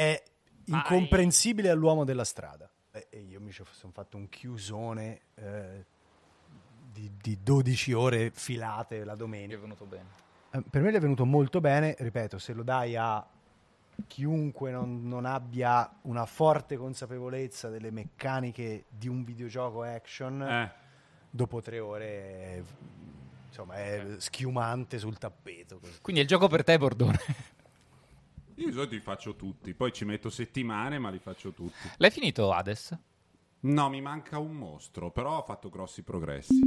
è incomprensibile all'uomo della strada. E io mi sono fatto un chiusone di 12 ore filate la domenica. È venuto bene. Per me è venuto molto bene, ripeto, se lo dai a chiunque non abbia una forte consapevolezza delle meccaniche di un videogioco action, dopo 3 ore è schiumante sul tappeto. Così. Quindi è il gioco per te, Bordone? Io i soldi li faccio tutti, poi ci metto settimane, ma li faccio tutti. L'hai finito Hades? No, mi manca un mostro, però ho fatto grossi progressi.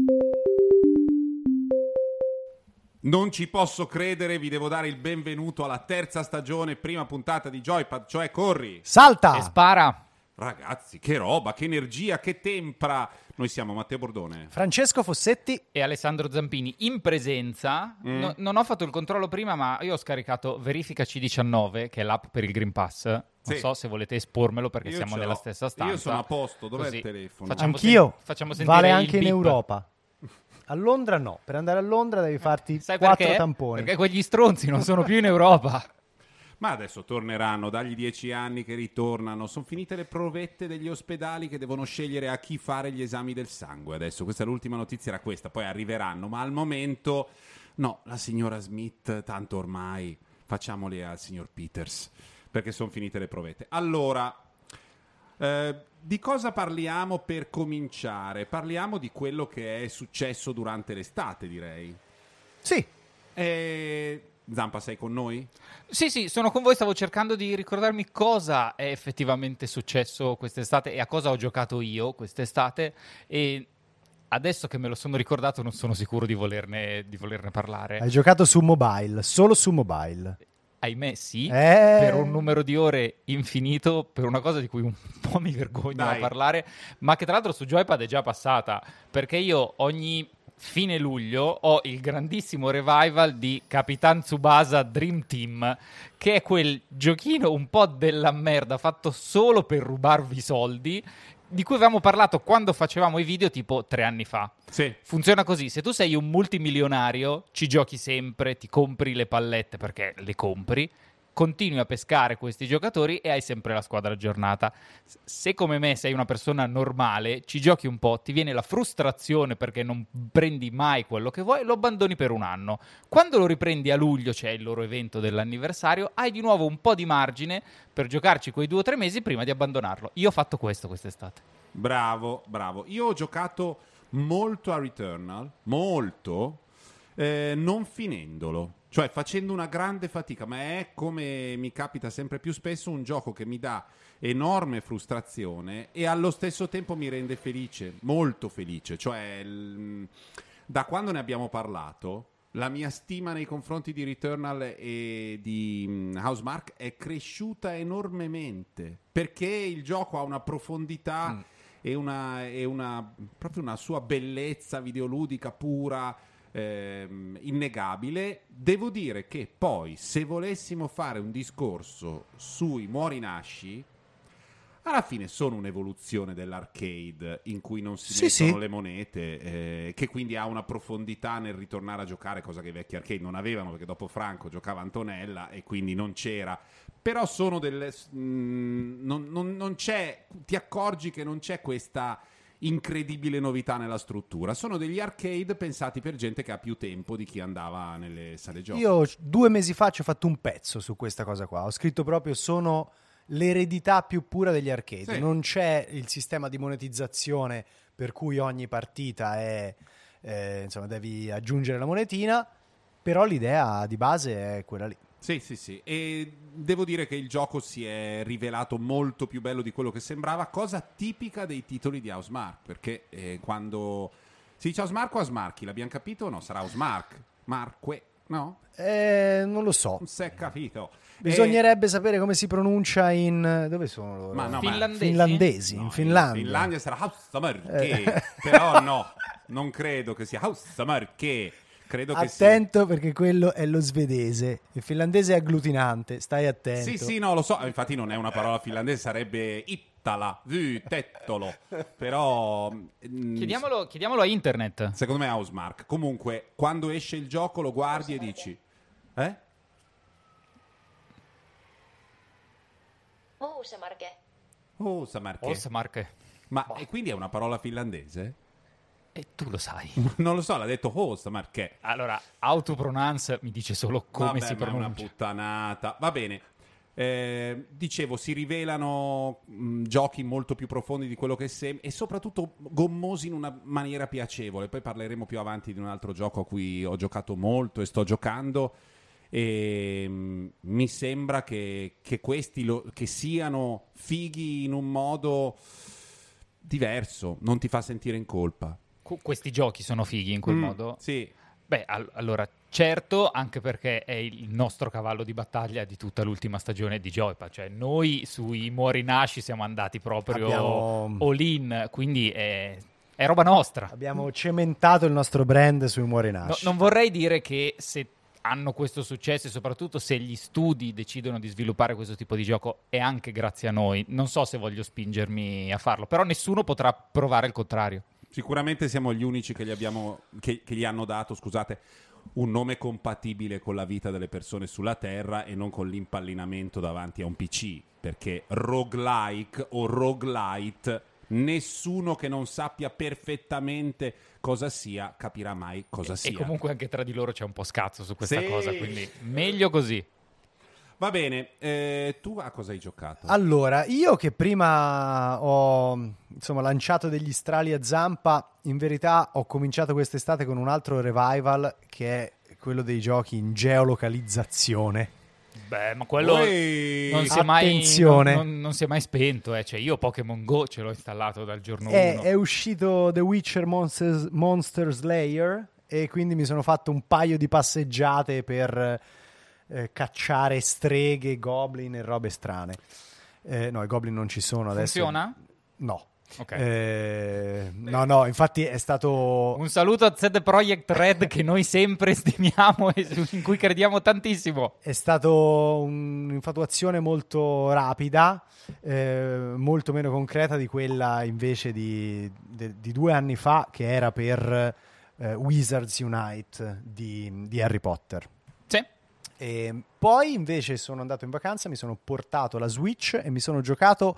Non ci posso credere, vi devo dare il benvenuto alla 3ª stagione, prima puntata di Joypad, cioè corri, salta e spara. Ragazzi, che roba, che energia, che tempra. Noi siamo Matteo Bordone, Francesco Fossetti e Alessandro Zampini in presenza. Non ho fatto il controllo prima, ma io ho scaricato Verifica C19, che è l'app per il Green Pass. Non so se volete espormelo, perché io siamo nella stessa stanza. Io sono a posto, dov'è il telefono? Anch'io, facciamo sentire. Vale anche in Europa. A Londra no, per andare a Londra devi farti 4 tamponi. Perché quegli stronzi non sono più in Europa. Ma adesso torneranno, dagli 10 anni che ritornano. Sono finite le provette degli ospedali che devono scegliere a chi fare gli esami del sangue. Adesso, questa è l'ultima notizia, era questa. Poi arriveranno, ma al momento no, la signora Smith, tanto ormai facciamole al signor Peters, perché sono finite le provette. Allora, di cosa parliamo per cominciare? Parliamo di quello che è successo durante l'estate, direi. Sì. Zampa, sei con noi? Sì, sono con voi, stavo cercando di ricordarmi cosa è effettivamente successo quest'estate e a cosa ho giocato io quest'estate, e adesso che me lo sono ricordato non sono sicuro di volerne parlare. Hai giocato su mobile, solo su mobile? Ahimè sì, per un numero di ore infinito, per una cosa di cui un po' mi vergogno a parlare, ma che tra l'altro su Joypad è già passata, perché io ogni fine luglio ho il grandissimo revival di Capitan Tsubasa Dream Team, che è quel giochino un po' della merda fatto solo per rubarvi soldi, di cui avevamo parlato quando facevamo i video tipo 3 anni fa. Sì. Funziona così: se tu sei un multimilionario, ci giochi sempre, ti compri le pallette perché le compri, continui a pescare questi giocatori e hai sempre la squadra aggiornata. Se come me sei una persona normale, ci giochi un po', ti viene la frustrazione perché non prendi mai quello che vuoi, lo abbandoni per un anno. Quando lo riprendi a luglio, c'è il loro evento dell'anniversario, hai di nuovo un po' di margine per giocarci quei 2 o 3 mesi prima di abbandonarlo. Io ho fatto questo quest'estate. Bravo. Io ho giocato molto a Returnal, molto, non finendolo. Cioè facendo una grande fatica, ma è, come mi capita sempre più spesso, un gioco che mi dà enorme frustrazione e allo stesso tempo mi rende felice, molto felice. Cioè, da quando ne abbiamo parlato, la mia stima nei confronti di Returnal e di Housemarque è cresciuta enormemente, perché il gioco ha una profondità e una proprio una sua bellezza videoludica pura, innegabile. Devo dire che poi, se volessimo fare un discorso sui muori nasci, alla fine sono un'evoluzione dell'arcade in cui non si mettono le monete, che quindi ha una profondità nel ritornare a giocare, cosa che i vecchi arcade non avevano, perché dopo Franco giocava Antonella e quindi non c'era. Però sono delle non c'è, ti accorgi che non c'è questa incredibile novità nella struttura. Sono degli arcade pensati per gente che ha più tempo di chi andava nelle sale giochi. Io 2 mesi fa ci ho fatto un pezzo su questa cosa qua, ho scritto proprio: sono l'eredità più pura degli arcade. Sì. Non c'è il sistema di monetizzazione per cui ogni partita è devi aggiungere la monetina, però l'idea di base è quella lì. Sì, e devo dire che il gioco si è rivelato molto più bello di quello che sembrava, cosa tipica dei titoli di Housemarque, perché quando si dice Housemarque o Housemarque, l'abbiamo capito o no? Sarà Housemarque, Marque, no? Non lo so. Non si è capito. Bisognerebbe sapere come si pronuncia in... dove sono loro? Ma no, finlandesi, no, in Finlandia. In Finlandia sarà Housemarque, però no, non credo che sia Housemarque. Credo attento che sì, perché quello è lo svedese, il finlandese è agglutinante, stai attento. Sì, no, lo so, infatti non è una parola finlandese, sarebbe ittala, tettolo, però... Chiediamolo a internet. Secondo me è Housemarque. Comunque, quando esce il gioco lo guardi e dici... Housemarque. Ma e quindi è una parola finlandese? E tu lo sai. Non lo so, l'ha detto Housemarque. Allora, autopronounce mi dice solo come si pronuncia. Una puttanata. Va bene. Dicevo, si rivelano giochi molto più profondi di quello che sembra e soprattutto gommosi in una maniera piacevole. Poi parleremo più avanti di un altro gioco a cui ho giocato molto e sto giocando, e mi sembra che questi che siano fighi in un modo diverso, non ti fa sentire in colpa. Questi giochi sono fighi in quel modo? Sì. Beh, allora certo, anche perché è il nostro cavallo di battaglia di tutta l'ultima stagione di Joypad, cioè noi sui Morinasci siamo andati proprio all in, quindi è roba nostra. Abbiamo cementato il nostro brand sui Morinasci. No, non vorrei dire che se hanno questo successo e soprattutto se gli studi decidono di sviluppare questo tipo di gioco è anche grazie a noi, non so se voglio spingermi a farlo, però nessuno potrà provare il contrario. Sicuramente siamo gli unici che gli hanno dato, scusate, un nome compatibile con la vita delle persone sulla Terra e non con l'impallinamento davanti a un PC, perché roguelike o roguelite, nessuno che non sappia perfettamente cosa sia capirà mai cosa sia. E comunque anche tra di loro c'è un po' scazzo su questa cosa, quindi meglio così. Va bene, tu a cosa hai giocato? Allora, io che prima ho lanciato degli strali a zampa, in verità ho cominciato quest'estate con un altro revival che è quello dei giochi in geolocalizzazione. Beh, ma quello non si è mai spento, eh. Cioè, io Pokémon GO ce l'ho installato dal giorno 1. È uscito The Witcher Monster Slayer e quindi mi sono fatto un paio di passeggiate per cacciare streghe, goblin e robe strane. No, i goblin non ci sono adesso. Funziona? No. Okay. No, infatti è stato un saluto a CD Projekt Red che noi sempre stimiamo e in cui crediamo tantissimo. È stato un'infatuazione molto rapida, molto meno concreta di quella invece di 2 anni fa, che era per Wizards Unite di Harry Potter. Sì. E poi invece sono andato in vacanza, mi sono portato la Switch e mi sono giocato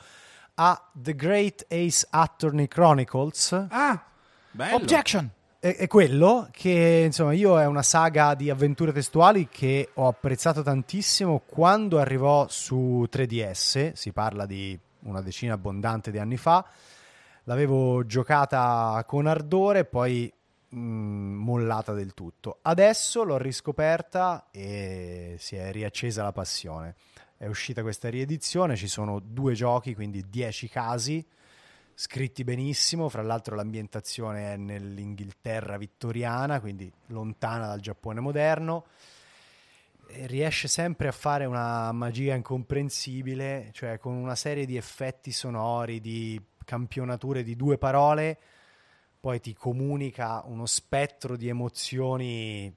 a The Great Ace Attorney Chronicles. Ah, bello. Objection! È quello che, insomma, io è una saga di avventure testuali che ho apprezzato tantissimo quando arrivò su 3DS, si parla di una decina abbondante di anni fa, l'avevo giocata con ardore, poi mollata del tutto. Adesso l'ho riscoperta e si è riaccesa la passione. È uscita questa riedizione, ci sono 2 giochi, quindi 10 casi, scritti benissimo, fra l'altro l'ambientazione è nell'Inghilterra vittoriana, quindi lontana dal Giappone moderno, e riesce sempre a fare una magia incomprensibile, cioè con una serie di effetti sonori, di campionature di 2 parole, poi ti comunica uno spettro di emozioni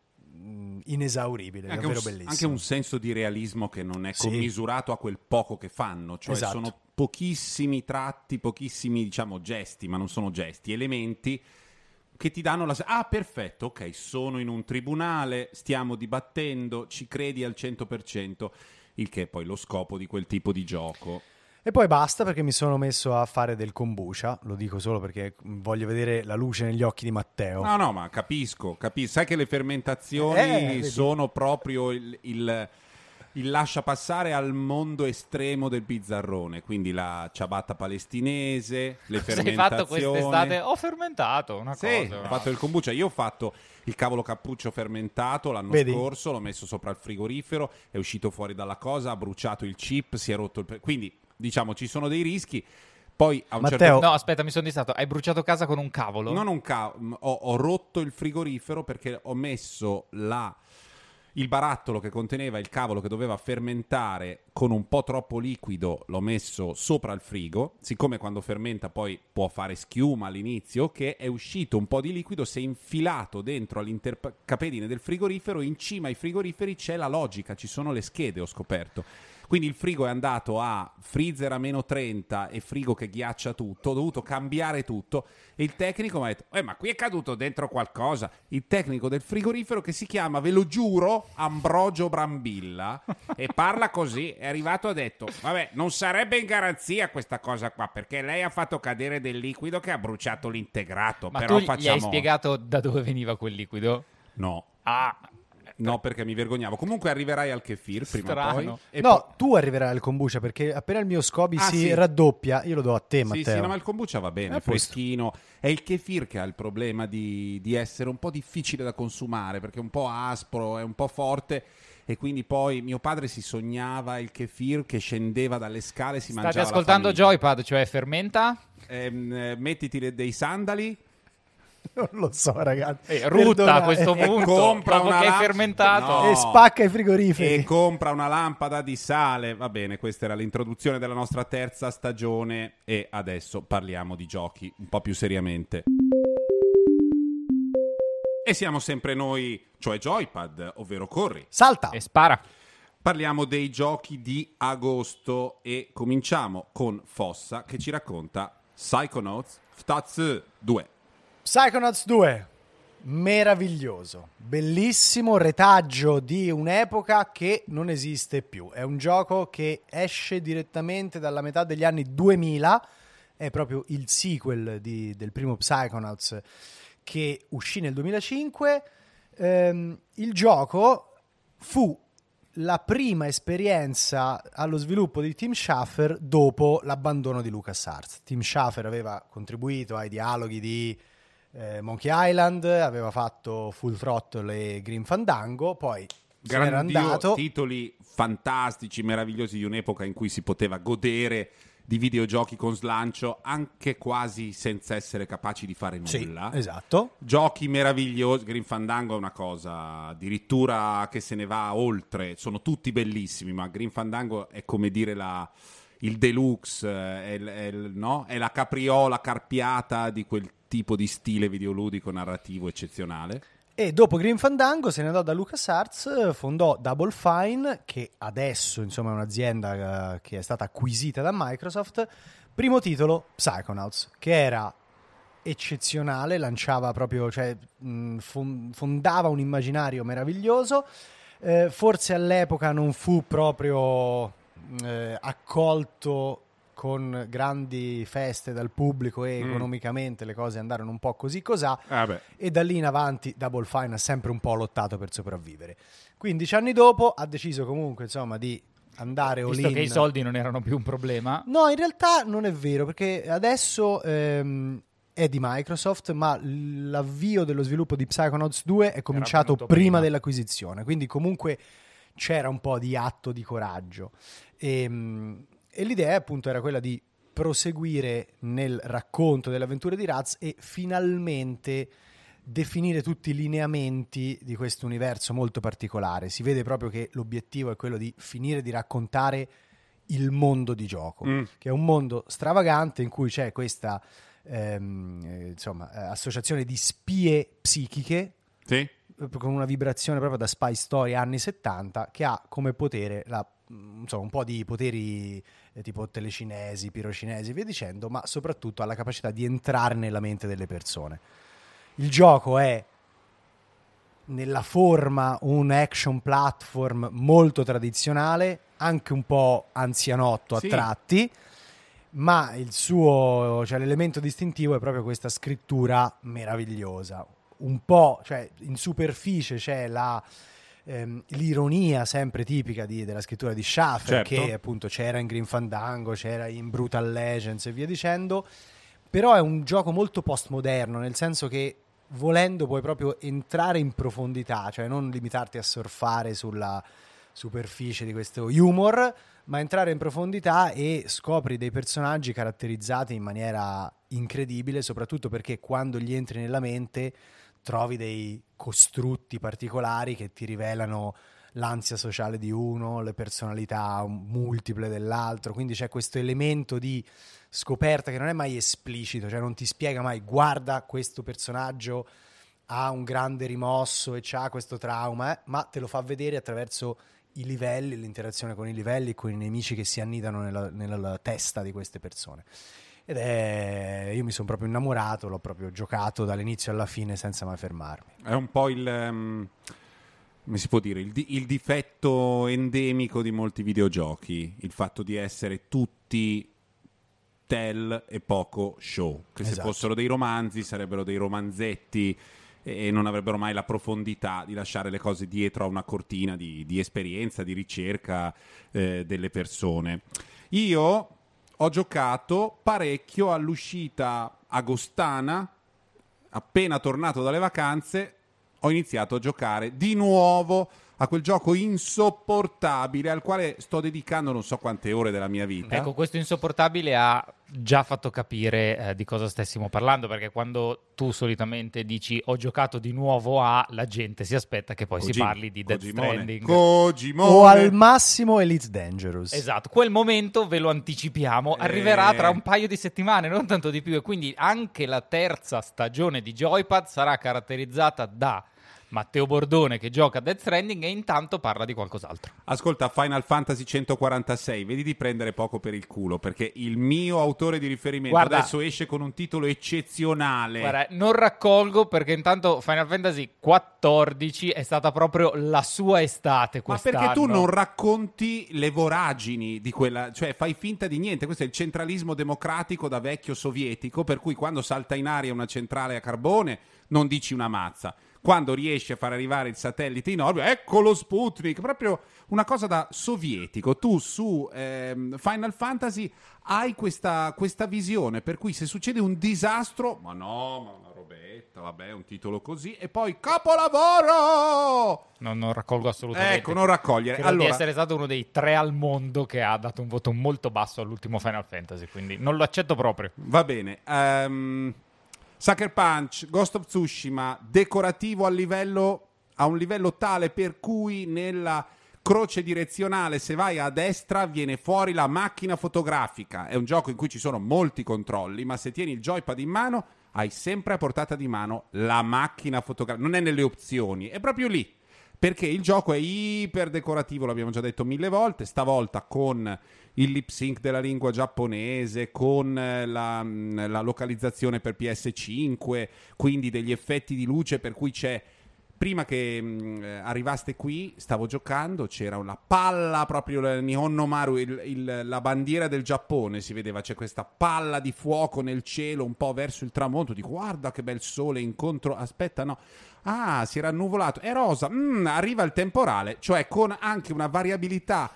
inesauribile, anche davvero bellissimo. Anche un senso di realismo che non è commisurato a quel poco che fanno, cioè sono pochissimi tratti, pochissimi gesti, ma non sono gesti, elementi che ti danno la... Ah, perfetto, ok, sono in un tribunale, stiamo dibattendo, ci credi al 100%, il che è poi lo scopo di quel tipo di gioco. E poi basta, perché mi sono messo a fare del kombucha, lo dico solo perché voglio vedere la luce negli occhi di Matteo. No, ma capisco. Sai che le fermentazioni sono proprio il lascia passare al mondo estremo del bizzarrone, quindi la ciabatta palestinese, le fermentazioni. Cosa hai fatto quest'estate? Ho fermentato una cosa. Ho fatto il kombucha, io ho fatto il cavolo cappuccio fermentato l'anno scorso, l'ho messo sopra il frigorifero, è uscito fuori dalla cosa, ha bruciato il chip, si è rotto il... Quindi... ci sono dei rischi. Poi a un certo... No, aspetta, mi sono distratto. Hai bruciato casa con un cavolo? Non un cavolo. Ho rotto il frigorifero perché ho messo il barattolo che conteneva il cavolo che doveva fermentare con un po' troppo liquido, l'ho messo sopra il frigo. Siccome quando fermenta poi può fare schiuma all'inizio, che è uscito un po' di liquido, si è infilato dentro all'intercapedine del frigorifero. In cima ai frigoriferi c'è la logica, ci sono le schede, ho scoperto. Quindi il frigo è andato a freezer a meno 30 e frigo che ghiaccia tutto. Ho dovuto cambiare tutto e il tecnico mi ha detto ma qui è caduto dentro qualcosa. Il tecnico del frigorifero, che si chiama, ve lo giuro, Ambrogio Brambilla, e parla così, è arrivato e ha detto vabbè, non sarebbe in garanzia questa cosa qua perché lei ha fatto cadere del liquido che ha bruciato l'integrato. Ma però tu gli hai spiegato da dove veniva quel liquido? No. Ah, no, perché mi vergognavo. Comunque arriverai al kefir prima o poi. E no, tu arriverai al kombucha, perché appena il mio scoby raddoppia, io lo do a te, Matteo. Sì, no, ma il kombucha va bene, è freschino. È il kefir che ha il problema di essere un po' difficile da consumare, perché è un po' aspro, è un po' forte. E quindi poi mio padre si sognava il kefir che scendeva dalle scale e si mangiava. State ascoltando Joypad, cioè fermenta? Mettiti dei sandali. Non lo so, ragazzi. Rutta a questo punto, compra una che è fermentato, no, e spacca i frigoriferi e compra una lampada di sale. Va bene, questa era l'introduzione della nostra terza stagione e adesso parliamo di giochi un po' più seriamente. E siamo sempre noi, cioè Joypad, ovvero corri, salta e spara. Parliamo dei giochi di agosto e cominciamo con Fossa che ci racconta Psychonauts 2. Psychonauts 2, meraviglioso, bellissimo, retaggio di un'epoca che non esiste più. È un gioco che esce direttamente dalla metà degli anni 2000, è proprio il sequel del primo Psychonauts che uscì nel 2005. Il gioco fu la prima esperienza allo sviluppo di Tim Schafer dopo l'abbandono di LucasArts. Tim Schafer aveva contribuito ai dialoghi di Monkey Island, aveva fatto Full Throttle e Grim Fandango, poi era andato. Titoli fantastici, meravigliosi, di un'epoca in cui si poteva godere di videogiochi con slancio anche quasi senza essere capaci di fare nulla. Sì, esatto. Giochi meravigliosi. Grim Fandango è una cosa addirittura che se ne va oltre, sono tutti bellissimi, ma Grim Fandango è come dire il deluxe, no? È la capriola carpiata di quel tipo di stile videoludico narrativo eccezionale. E dopo Grim Fandango se ne andò da LucasArts, fondò Double Fine, che adesso insomma è un'azienda che è stata acquisita da Microsoft. Primo titolo Psychonauts, che era eccezionale, lanciava proprio, cioè fondava un immaginario meraviglioso. Forse all'epoca non fu proprio accolto con grandi feste dal pubblico e economicamente le cose andarono un po' così cosà, e da lì in avanti Double Fine ha sempre un po' lottato per sopravvivere. 15 anni dopo ha deciso comunque insomma di andare all in. Visto che i soldi non erano più un problema. No, in realtà non è vero, perché adesso è di Microsoft, ma l'avvio dello sviluppo di Psychonauts 2 è cominciato prima dell'acquisizione, quindi comunque c'era un po' di atto di coraggio. E l'idea appunto era quella di proseguire nel racconto delle avventure di Raz e finalmente definire tutti i lineamenti di questo universo molto particolare. Si vede proprio che l'obiettivo è quello di finire di raccontare il mondo di gioco, che è un mondo stravagante in cui c'è questa associazione di spie psichiche. Sì. Con una vibrazione proprio da spy story anni 70, che ha come potere un po' di poteri tipo telecinesi, pirocinesi e via dicendo, ma soprattutto ha la capacità di entrare nella mente delle persone. Il gioco è nella forma un action platform molto tradizionale, anche un po' anzianotto a tratti, ma il suo, cioè l'elemento distintivo è proprio questa scrittura meravigliosa. Un po', cioè in superficie c'è l'ironia sempre tipica della scrittura di Schafer, certo, che appunto c'era in Grim Fandango, c'era in Brutal Legends e via dicendo, però è un gioco molto postmoderno, nel senso che volendo puoi proprio entrare in profondità, cioè non limitarti a surfare sulla superficie di questo humor, ma entrare in profondità e scopri dei personaggi caratterizzati in maniera incredibile, soprattutto perché quando gli entri nella mente trovi dei costrutti particolari che ti rivelano l'ansia sociale di uno, le personalità multiple dell'altro, quindi c'è questo elemento di scoperta che non è mai esplicito, cioè non ti spiega mai guarda questo personaggio ha un grande rimosso e c'ha questo trauma, ma te lo fa vedere attraverso i livelli, l'interazione con i livelli, con i nemici che si annidano nella testa di queste persone. Io mi sono proprio innamorato, l'ho proprio giocato dall'inizio alla fine senza mai fermarmi. È un po' come si può dire, il difetto endemico di molti videogiochi, il fatto di essere tutti tell e poco show, che esatto. Se fossero dei romanzi sarebbero dei romanzetti e non avrebbero mai la profondità di lasciare le cose dietro a una cortina di esperienza, di ricerca delle persone. Io ho giocato parecchio all'uscita agostana, appena tornato dalle vacanze, ho iniziato a giocare di nuovo a quel gioco insopportabile al quale sto dedicando non so quante ore della mia vita. Ecco, questo insopportabile ha già fatto capire di cosa stessimo parlando, perché quando tu solitamente dici ho giocato di nuovo a, la gente si aspetta che poi si parli di Death Stranding o al massimo Elite Dangerous. Esatto, quel momento ve lo anticipiamo, arriverà tra un paio di settimane, non tanto di più, e quindi anche la terza stagione di Joypad sarà caratterizzata da Matteo Bordone che gioca a Death Stranding e intanto parla di qualcos'altro. Ascolta, Final Fantasy 146, vedi di prendere poco per il culo, perché il mio autore di riferimento, guarda, adesso esce con un titolo eccezionale. Guarda, non raccolgo, perché intanto Final Fantasy 14 è stata proprio la sua estate quest'anno. Ma perché tu non racconti le voragini di quella, cioè fai finta di niente. Questo è il centralismo democratico da vecchio sovietico, per cui quando salta in aria una centrale a carbone non dici una mazza. Quando riesce a far arrivare il satellite in orbita, ecco lo Sputnik, proprio una cosa da sovietico. Tu su Final Fantasy hai questa visione, per cui se succede un disastro, ma no, ma una robetta, vabbè, un titolo così, e poi capolavoro! Non raccolgo assolutamente. Ecco, non raccogliere. Credo di essere stato uno dei tre al mondo che ha dato un voto molto basso all'ultimo Final Fantasy, quindi non lo accetto proprio. Va bene, Sucker Punch, Ghost of Tsushima, decorativo a un livello tale per cui nella croce direzionale, se vai a destra, viene fuori la macchina fotografica. È un gioco in cui ci sono molti controlli, ma se tieni il joypad in mano hai sempre a portata di mano la macchina fotografica. Non è nelle opzioni, è proprio lì, perché il gioco è iper decorativo, l'abbiamo già detto 1000 volte, stavolta con il lip sync della lingua giapponese, con la localizzazione per PS5, quindi degli effetti di luce, per cui c'è, prima che arrivaste qui stavo giocando, c'era una palla proprio Nihonmaru, la bandiera del Giappone si vedeva, c'è questa palla di fuoco nel cielo un po' verso il tramonto, di guarda che bel sole, incontro, aspetta no, ah si era annuvolato, è rosa, arriva il temporale, cioè con anche una variabilità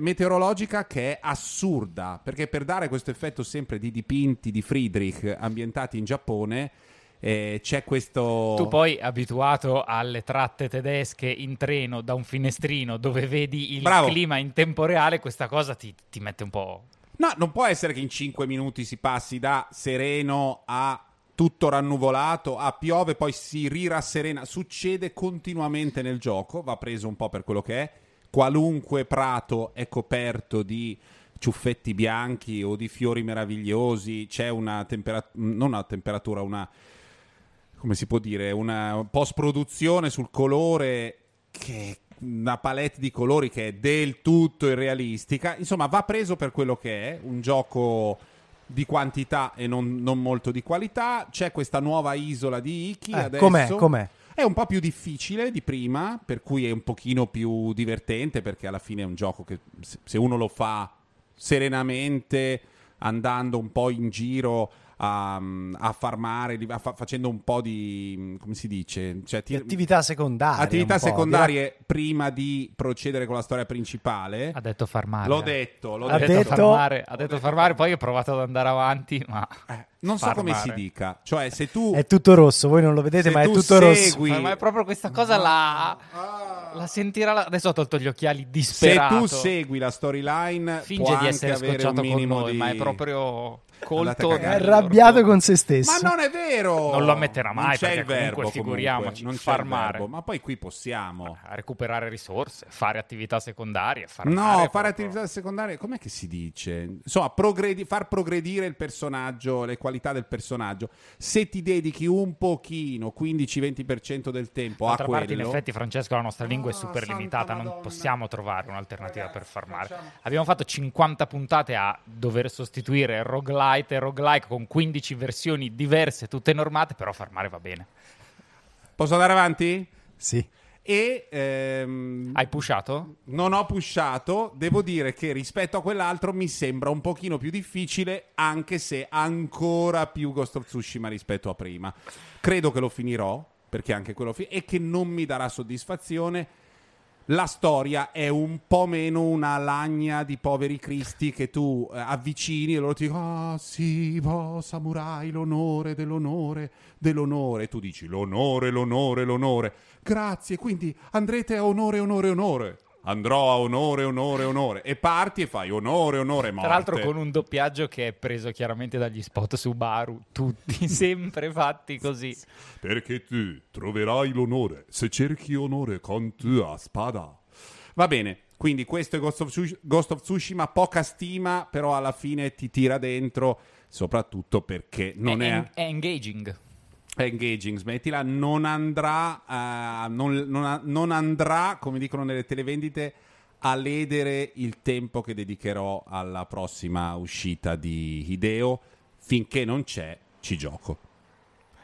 meteorologica che è assurda, perché per dare questo effetto sempre di dipinti di Friedrich ambientati in Giappone c'è questo. Tu poi abituato alle tratte tedesche in treno da un finestrino dove vedi il Bravo. Clima in tempo reale, questa cosa ti mette un po'. No, non può essere che in 5 minuti si passi da sereno a tutto rannuvolato, a piove, poi si rirasserena. Succede continuamente nel gioco, va preso un po' per quello che è. Qualunque prato è coperto di ciuffetti bianchi o di fiori meravigliosi, c'è una una come si può dire, una post-produzione sul colore, che una palette di colori che è del tutto irrealistica. Insomma, va preso per quello che è, un gioco di quantità e non molto di qualità. C'è questa nuova isola di Iki, adesso com'è? È un po' più difficile di prima, per cui è un pochino più divertente, perché alla fine è un gioco che se uno lo fa serenamente, andando un po' in giro a farmare, facendo un po' di, come si dice? Cioè, di attività secondarie prima di procedere con la storia principale. Ha detto farmare. L'ho detto farmare, poi ho provato ad andare avanti, ma... non so come si dica, cioè se tu è tutto rosso, voi non lo vedete, ma è tutto rosso, ma è proprio questa cosa la sentirà adesso ho tolto gli occhiali disperato. Se tu segui la storyline, finge può di anche essere avere scocciato un minimo con noi, ma è proprio colto, è arrabbiato con se stesso. Ma non è vero, non lo ammetterà mai, non c'è perché il verbo, comunque figuriamoci, non farmare. Ma poi qui possiamo recuperare risorse, fare attività secondarie, fare attività secondarie, com'è che si dice? Insomma, far progredire il personaggio, le qualità del personaggio. Se ti dedichi un pochino, 15-20% del tempo a quello. Parte, in effetti, Francesco, la nostra lingua è super limitata, non possiamo trovare un'alternativa, ragazzi, per farmare. Abbiamo fatto 50 puntate a dover sostituire roguelite e roguelike con 15 versioni diverse, tutte normate, però farmare va bene. Posso andare avanti? Sì. E hai pushato? Non ho pushato. Devo dire che rispetto a quell'altro mi sembra un pochino più difficile, anche se ancora più Ghost of Tsushima rispetto a prima. Credo che lo finirò, perché anche quello e che non mi darà soddisfazione. La storia è un po' meno una lagna di poveri cristi che tu avvicini e loro ti dicono: ah sì, oh, samurai, l'onore dell'onore dell'onore. Tu dici l'onore, l'onore, l'onore. Grazie, quindi andrete a onore, onore, onore. Andrò a onore, onore, onore. E parti e fai onore, onore, morte. Tra l'altro con un doppiaggio che è preso chiaramente dagli spot Subaru, tutti sempre fatti così. Perché tu troverai l'onore se cerchi onore con tua spada. Va bene, quindi questo è Ghost of Tsushima, poca stima, però alla fine ti tira dentro, soprattutto perché non è engaging. Engaging, smettila, non andrà, come dicono nelle televendite, a ledere il tempo che dedicherò alla prossima uscita di Hideo. Finché non c'è, ci gioco.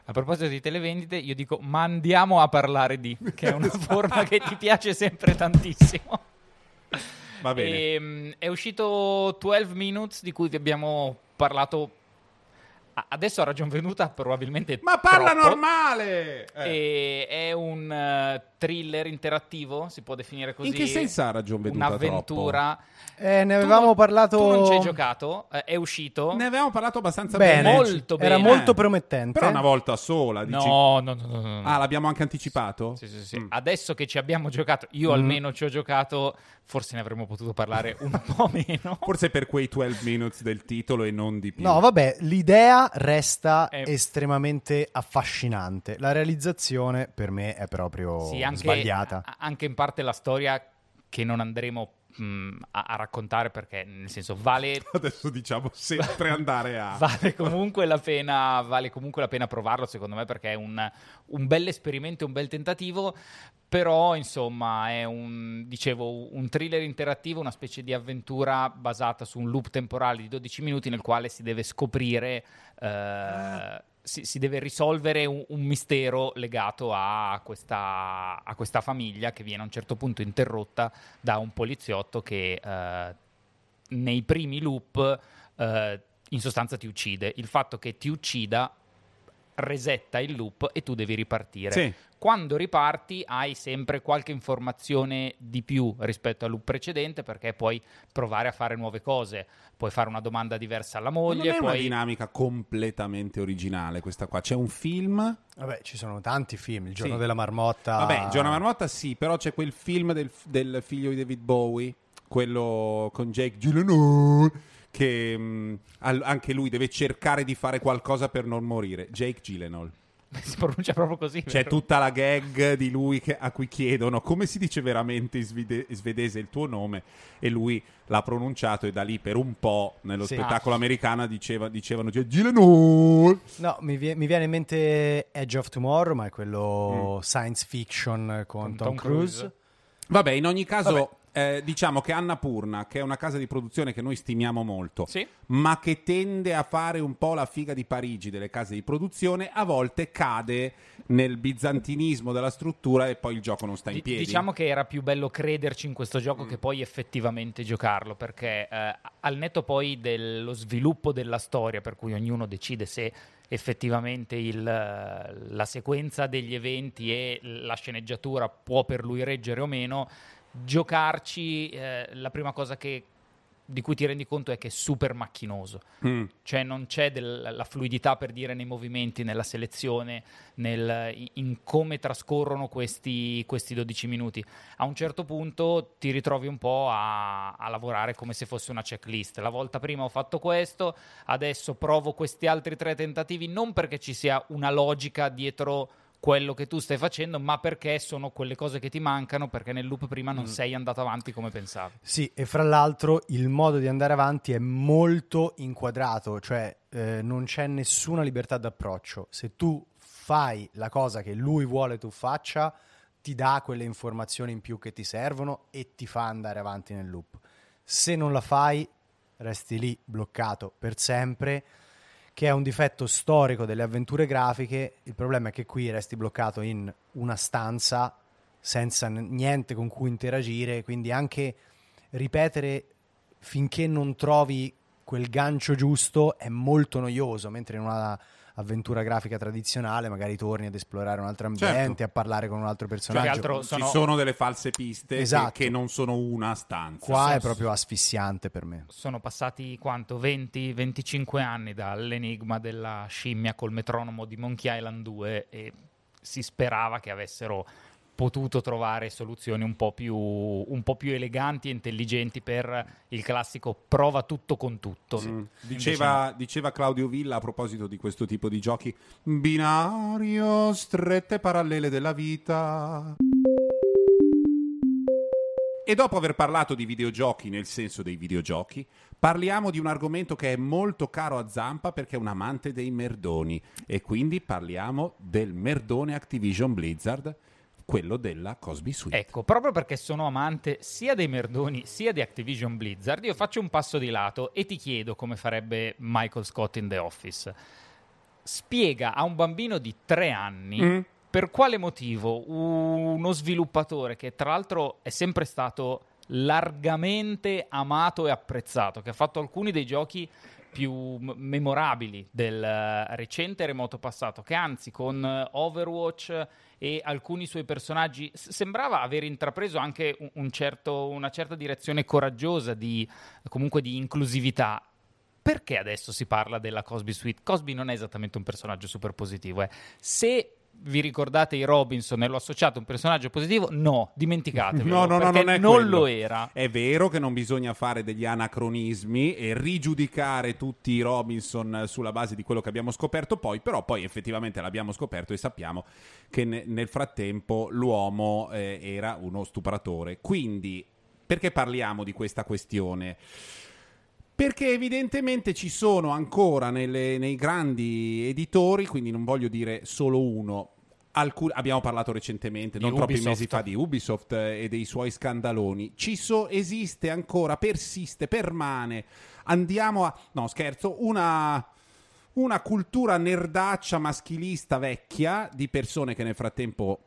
A proposito di televendite, io dico: ma andiamo a parlare di, che è una forma che ti piace sempre tantissimo. Va bene. E, è uscito 12 Minutes, di cui vi abbiamo parlato. Adesso a ragion venuta probabilmente. Ma parla troppo. Normale! E è un thriller interattivo, si può definire così. In che senso a ragion venuta? Un'avventura. Ne avevamo parlato. Tu non ci hai giocato, è uscito. Ne avevamo parlato abbastanza bene. Molto bene. Era molto promettente. Però una volta sola. Dici... No. Ah, l'abbiamo anche anticipato? Sì. Adesso che ci abbiamo giocato, io almeno ci ho giocato, forse ne avremmo potuto parlare un po' meno. Forse per quei 12 minutes del titolo e non di più. No, vabbè, l'idea resta estremamente affascinante. La realizzazione per me è proprio sbagliata. Anche in parte la storia che non andremo a raccontare, perché nel senso vale. Adesso diciamo sempre andare a. Vale comunque la pena provarlo, secondo me, perché è un bel esperimento, un bel tentativo. Però insomma è un thriller interattivo, una specie di avventura basata su un loop temporale di 12 minuti nel quale si deve scoprire, si deve risolvere un mistero legato a questa famiglia che viene a un certo punto interrotta da un poliziotto che nei primi loop in sostanza ti uccide. Il fatto che ti uccida resetta il loop e tu devi ripartire. Sì. Quando riparti hai sempre qualche informazione di più rispetto al loop precedente, perché puoi provare a fare nuove cose, puoi fare una domanda diversa alla moglie. Non è una dinamica completamente originale questa qua, c'è un film... Vabbè, ci sono tanti film, Il giorno della marmotta... Vabbè, Il giorno della marmotta sì, però c'è quel film del figlio di David Bowie, quello con Jake Gyllenhaal, che anche lui deve cercare di fare qualcosa per non morire. Jake Gyllenhaal. Si pronuncia proprio così. C'è tutta la gag di lui a cui chiedono come si dice veramente in svedese il tuo nome, e lui l'ha pronunciato, e da lì per un po' nello spettacolo americano dicevano Gyllenhaal. No, mi viene in mente Edge of Tomorrow, ma è quello science fiction con Tom Cruise. Vabbè, in ogni caso... Vabbè. Diciamo che Annapurna, che è una casa di produzione che noi stimiamo molto, ma che tende a fare un po' la figa di Parigi delle case di produzione, a volte cade nel bizantinismo della struttura e poi il gioco non sta in piedi. Diciamo che era più bello crederci in questo gioco che poi effettivamente giocarlo, perché al netto poi dello sviluppo della storia, per cui ognuno decide se effettivamente la sequenza degli eventi e la sceneggiatura può per lui reggere o meno, giocarci, la prima cosa che di cui ti rendi conto è che è super macchinoso, cioè non c'è la fluidità, per dire, nei movimenti, nella selezione, in come trascorrono questi 12 minuti. A un certo punto ti ritrovi un po' a lavorare come se fosse una checklist. La volta prima ho fatto questo, adesso provo questi altri 3 tentativi, non perché ci sia una logica dietro quello che tu stai facendo, ma perché sono quelle cose che ti mancano, perché nel loop prima non sei andato avanti come pensavi. Sì, e fra l'altro il modo di andare avanti è molto inquadrato, cioè non c'è nessuna libertà d'approccio. Se tu fai la cosa che lui vuole tu faccia, ti dà quelle informazioni in più che ti servono e ti fa andare avanti nel loop. Se non la fai, resti lì bloccato per sempre, che è un difetto storico delle avventure grafiche. Il problema è che qui resti bloccato in una stanza senza niente con cui interagire, quindi anche ripetere finché non trovi quel gancio giusto è molto noioso, mentre in una avventura grafica tradizionale magari torni ad esplorare un altro ambiente, certo, a parlare con un altro personaggio, cioè, ci sono delle false piste, esatto, che non sono una stanza. Qua è proprio asfissiante per me. Sono passati quanto? 20-25 anni dall'enigma della scimmia col metronomo di Monkey Island 2 e si sperava che avessero potuto trovare soluzioni un po' più eleganti e intelligenti per il classico prova tutto con tutto. Sì. Diceva Claudio Villa a proposito di questo tipo di giochi: binario, strette parallele della vita. E dopo aver parlato di videogiochi nel senso dei videogiochi, parliamo di un argomento che è molto caro a Zampa perché è un amante dei merdoni, e quindi parliamo del merdone Activision Blizzard, quello della Cosby Suite. Ecco, proprio perché sono amante sia dei merdoni sia di Activision Blizzard, io faccio un passo di lato e ti chiedo, come farebbe Michael Scott in The Office, spiega a un bambino di 3 anni per quale motivo uno sviluppatore, che tra l'altro è sempre stato largamente amato e apprezzato, che ha fatto alcuni dei giochi più memorabili del recente remoto passato, che anzi con Overwatch e alcuni suoi personaggi sembrava aver intrapreso anche una certa direzione coraggiosa comunque di inclusività. Perché adesso si parla della Cosby Suite? Cosby non è esattamente un personaggio super positivo. Se vi ricordate i Robinson e lo associate a un personaggio positivo? No, dimenticatevelo, perché non lo era. È vero che non bisogna fare degli anacronismi e rigiudicare tutti i Robinson sulla base di quello che abbiamo scoperto poi, però poi effettivamente l'abbiamo scoperto e sappiamo che nel frattempo l'uomo era uno stupratore. Quindi, perché parliamo di questa questione? Perché evidentemente ci sono ancora nei grandi editori, quindi non voglio dire solo uno, abbiamo parlato recentemente, non troppi mesi fa, di Ubisoft e dei suoi scandaloni. Esiste ancora, persiste, permane, una cultura nerdaccia maschilista vecchia di persone che nel frattempo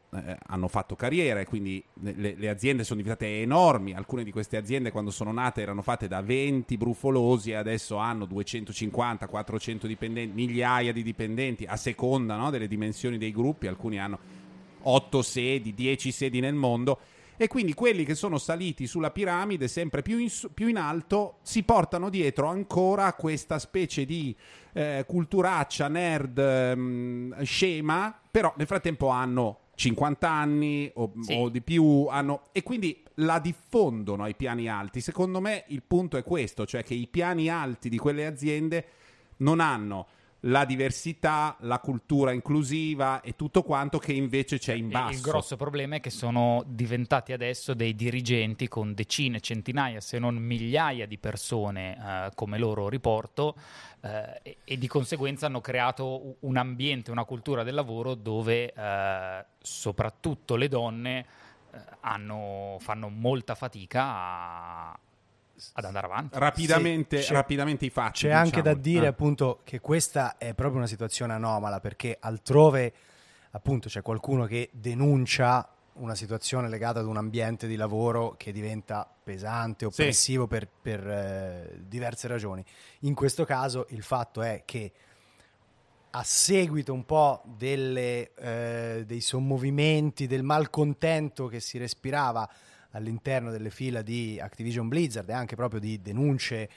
hanno fatto carriera, e quindi le aziende sono diventate enormi. Alcune di queste aziende, quando sono nate, erano fatte da 20 brufolosi e adesso hanno 250, 400 dipendenti, migliaia di dipendenti a seconda, no, delle dimensioni dei gruppi. Alcuni hanno 8 sedi, 10 sedi nel mondo. E quindi quelli che sono saliti sulla piramide sempre più in alto si portano dietro ancora questa specie di culturaccia nerd scema, però nel frattempo hanno 50 anni o di più, e quindi la diffondono ai piani alti. Secondo me il punto è questo, cioè che i piani alti di quelle aziende non hanno la diversità, la cultura inclusiva e tutto quanto che invece c'è in basso. Il grosso problema è che sono diventati adesso dei dirigenti con decine, centinaia, se non migliaia di persone come loro riporto, e di conseguenza hanno creato un ambiente, una cultura del lavoro dove soprattutto le donne fanno molta fatica ad andare avanti rapidamente i fatti. C'è anche da dire appunto che questa è proprio una situazione anomala, perché altrove appunto c'è qualcuno che denuncia una situazione legata ad un ambiente di lavoro che diventa pesante, oppressivo, per diverse ragioni. In questo caso il fatto è che a seguito un po' dei sommovimenti, del malcontento che si respirava all'interno delle fila di Activision Blizzard e anche proprio di denunce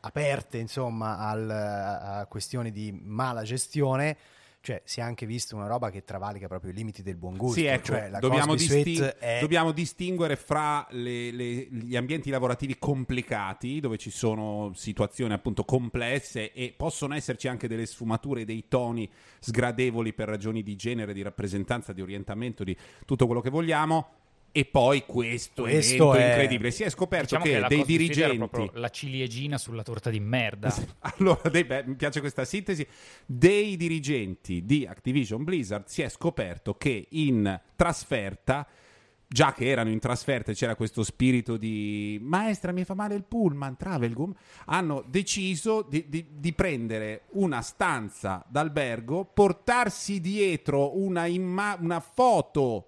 aperte, insomma, a questioni di mala gestione. Cioè, si è anche visto una roba che travalica proprio i limiti del buon gusto. Sì, ecco, cioè, la dobbiamo distinguere fra gli ambienti lavorativi complicati, dove ci sono situazioni appunto complesse e possono esserci anche delle sfumature, dei toni sgradevoli per ragioni di genere, di rappresentanza, di orientamento, di tutto quello che vogliamo. E poi questo è incredibile. Si è scoperto, diciamo, che dei dirigenti, la ciliegina sulla torta di merda. Allora, mi piace questa sintesi. Dei dirigenti di Activision Blizzard si è scoperto che in trasferta, già che erano in trasferta, c'era questo spirito di maestra mi fa male il pullman, Travelgum, hanno deciso di prendere una stanza d'albergo, portarsi dietro una foto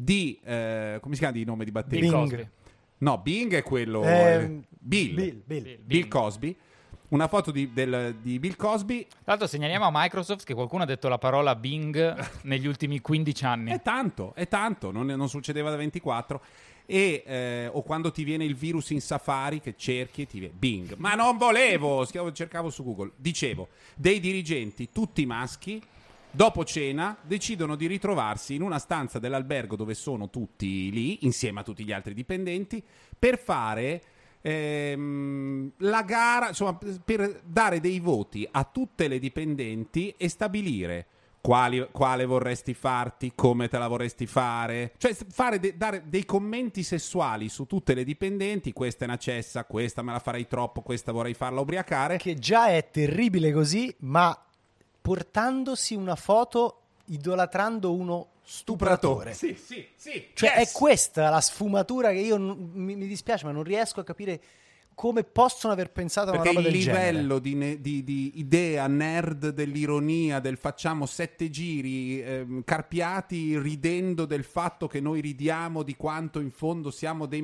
di come si chiama di nome di batteria? Bill Cosby. No, Bing è quello Bill Cosby. Una foto di Bill Cosby. Tra l'altro segnaliamo a Microsoft che qualcuno ha detto la parola Bing negli ultimi 15 anni. È tanto, non succedeva da 24. O quando ti viene il virus in Safari che cerchi e ti viene Bing. Ma non volevo, cercavo su Google. Dicevo, dei dirigenti, tutti maschi, dopo cena decidono di ritrovarsi in una stanza dell'albergo dove sono tutti lì, insieme a tutti gli altri dipendenti, per fare la gara, insomma, per dare dei voti a tutte le dipendenti e stabilire quale vorresti farti, come te la vorresti fare, cioè dare dei commenti sessuali su tutte le dipendenti. Questa è una cessa, questa me la farei troppo, questa vorrei farla ubriacare, che già è terribile così, ma portandosi una foto idolatrando uno stupratore. Sì. Cioè, yes, è questa la sfumatura che io mi dispiace, ma non riesco a capire come possono aver pensato a una roba del genere. Perché il livello di idea nerd dell'ironia, del facciamo 7 giri carpiati ridendo del fatto che noi ridiamo di quanto in fondo siamo dei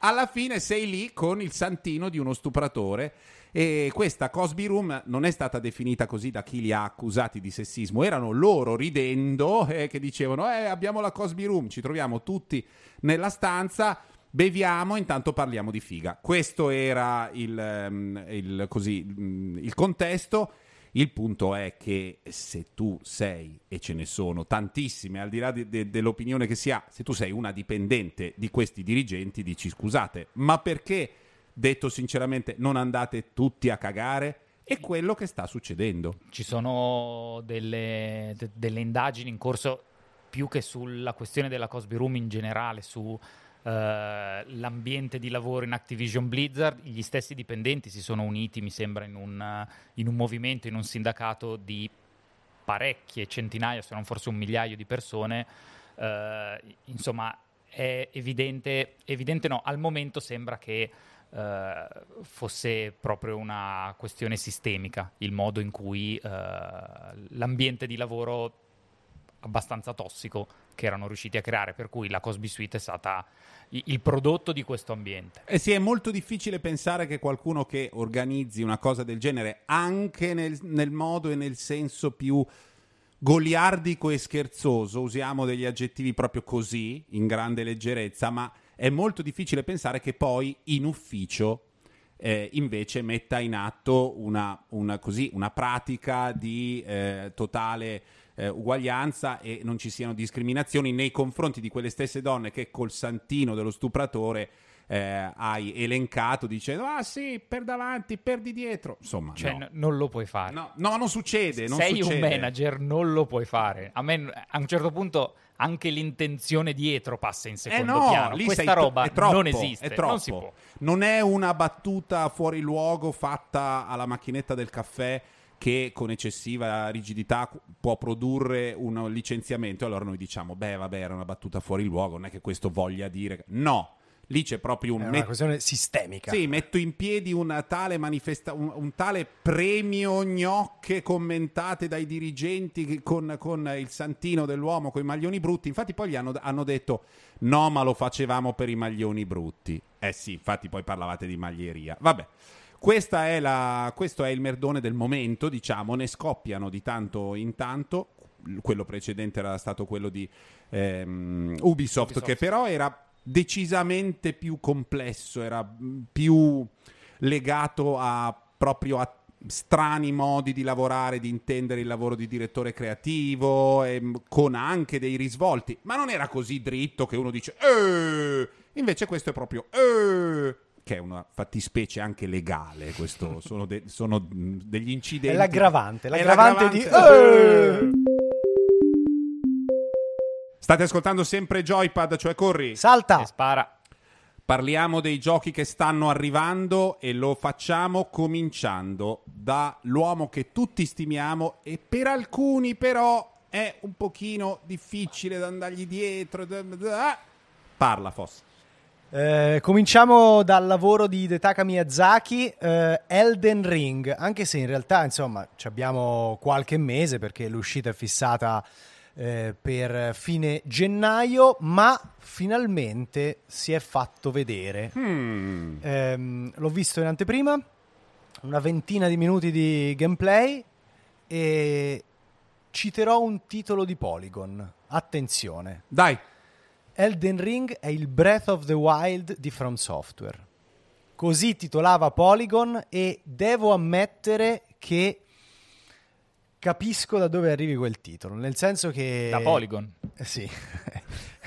alla fine sei lì con il santino di uno stupratore. E questa Cosby Room non è stata definita così da chi li ha accusati di sessismo. Erano loro ridendo che dicevano abbiamo la Cosby Room, ci troviamo tutti nella stanza, beviamo, intanto parliamo di figa. Questo era il contesto. Il punto è che se tu sei, e ce ne sono tantissime, al di là dell'opinione che si ha, se tu sei una dipendente di questi dirigenti, dici scusate, ma perché, detto sinceramente, non andate tutti a cagare? È quello che sta succedendo. Ci sono delle indagini in corso, più che sulla questione della Cosby Room in generale, su l'ambiente di lavoro in Activision Blizzard. Gli stessi dipendenti si sono uniti, mi sembra, in un movimento, in un sindacato di parecchie centinaia, se non forse un migliaio di persone. Insomma, è evidente no, al momento sembra che fosse proprio una questione sistemica, il modo in cui l'ambiente di lavoro abbastanza tossico che erano riusciti a creare, per cui la Cosby Suite è stata il prodotto di questo ambiente. E sì, è molto difficile pensare che qualcuno che organizzi una cosa del genere, anche nel modo e nel senso più goliardico e scherzoso, usiamo degli aggettivi proprio così, in grande leggerezza, ma è molto difficile pensare che poi in ufficio invece metta in atto una pratica di totale uguaglianza e non ci siano discriminazioni nei confronti di quelle stesse donne che col santino dello stupratore hai elencato dicendo ah sì, per davanti, per di dietro, insomma, cioè, no. Non lo puoi fare, no non succede, sei un manager, non lo puoi fare. A me a un certo punto anche l'intenzione dietro passa in secondo piano. Questa roba è troppo, non esiste, non si può. Non è una battuta fuori luogo fatta alla macchinetta del caffè che con eccessiva rigidità può produrre un licenziamento. Allora noi diciamo era una battuta fuori luogo, non è che questo voglia dire no. Lì c'è proprio una questione sistemica. Sì, metto in piedi una tale un tale premio gnocche commentate dai dirigenti con il santino dell'uomo, con i maglioni brutti. Infatti poi gli hanno detto no, ma lo facevamo per i maglioni brutti. Sì, infatti poi parlavate di maglieria. Vabbè, questo è il merdone del momento, diciamo. Ne scoppiano di tanto in tanto. Quello precedente era stato quello di Ubisoft, che però era decisamente più complesso, era più legato a proprio a strani modi di lavorare, di intendere il lavoro di direttore creativo, con anche dei risvolti, ma non era così dritto che uno dice invece questo è proprio che è una fattispecie anche legale, questo sono degli incidenti, è l'aggravante di State ascoltando sempre Joypad, cioè corri, salta e spara. Parliamo dei giochi che stanno arrivando e lo facciamo cominciando dall'uomo che tutti stimiamo e per alcuni però è un pochino difficile da andargli dietro. Parla, Foss. Cominciamo dal lavoro di Hidetaka Miyazaki, Elden Ring, anche se in realtà insomma ci abbiamo qualche mese perché l'uscita è fissata per fine gennaio, ma finalmente si è fatto vedere. L'ho visto in anteprima, una ventina di minuti di gameplay, e citerò un titolo di Polygon, attenzione, dai. Elden Ring è il Breath of the Wild di From Software, così titolava Polygon, e devo ammettere che capisco da dove arrivi quel titolo, nel senso che... Da Polygon? Sì.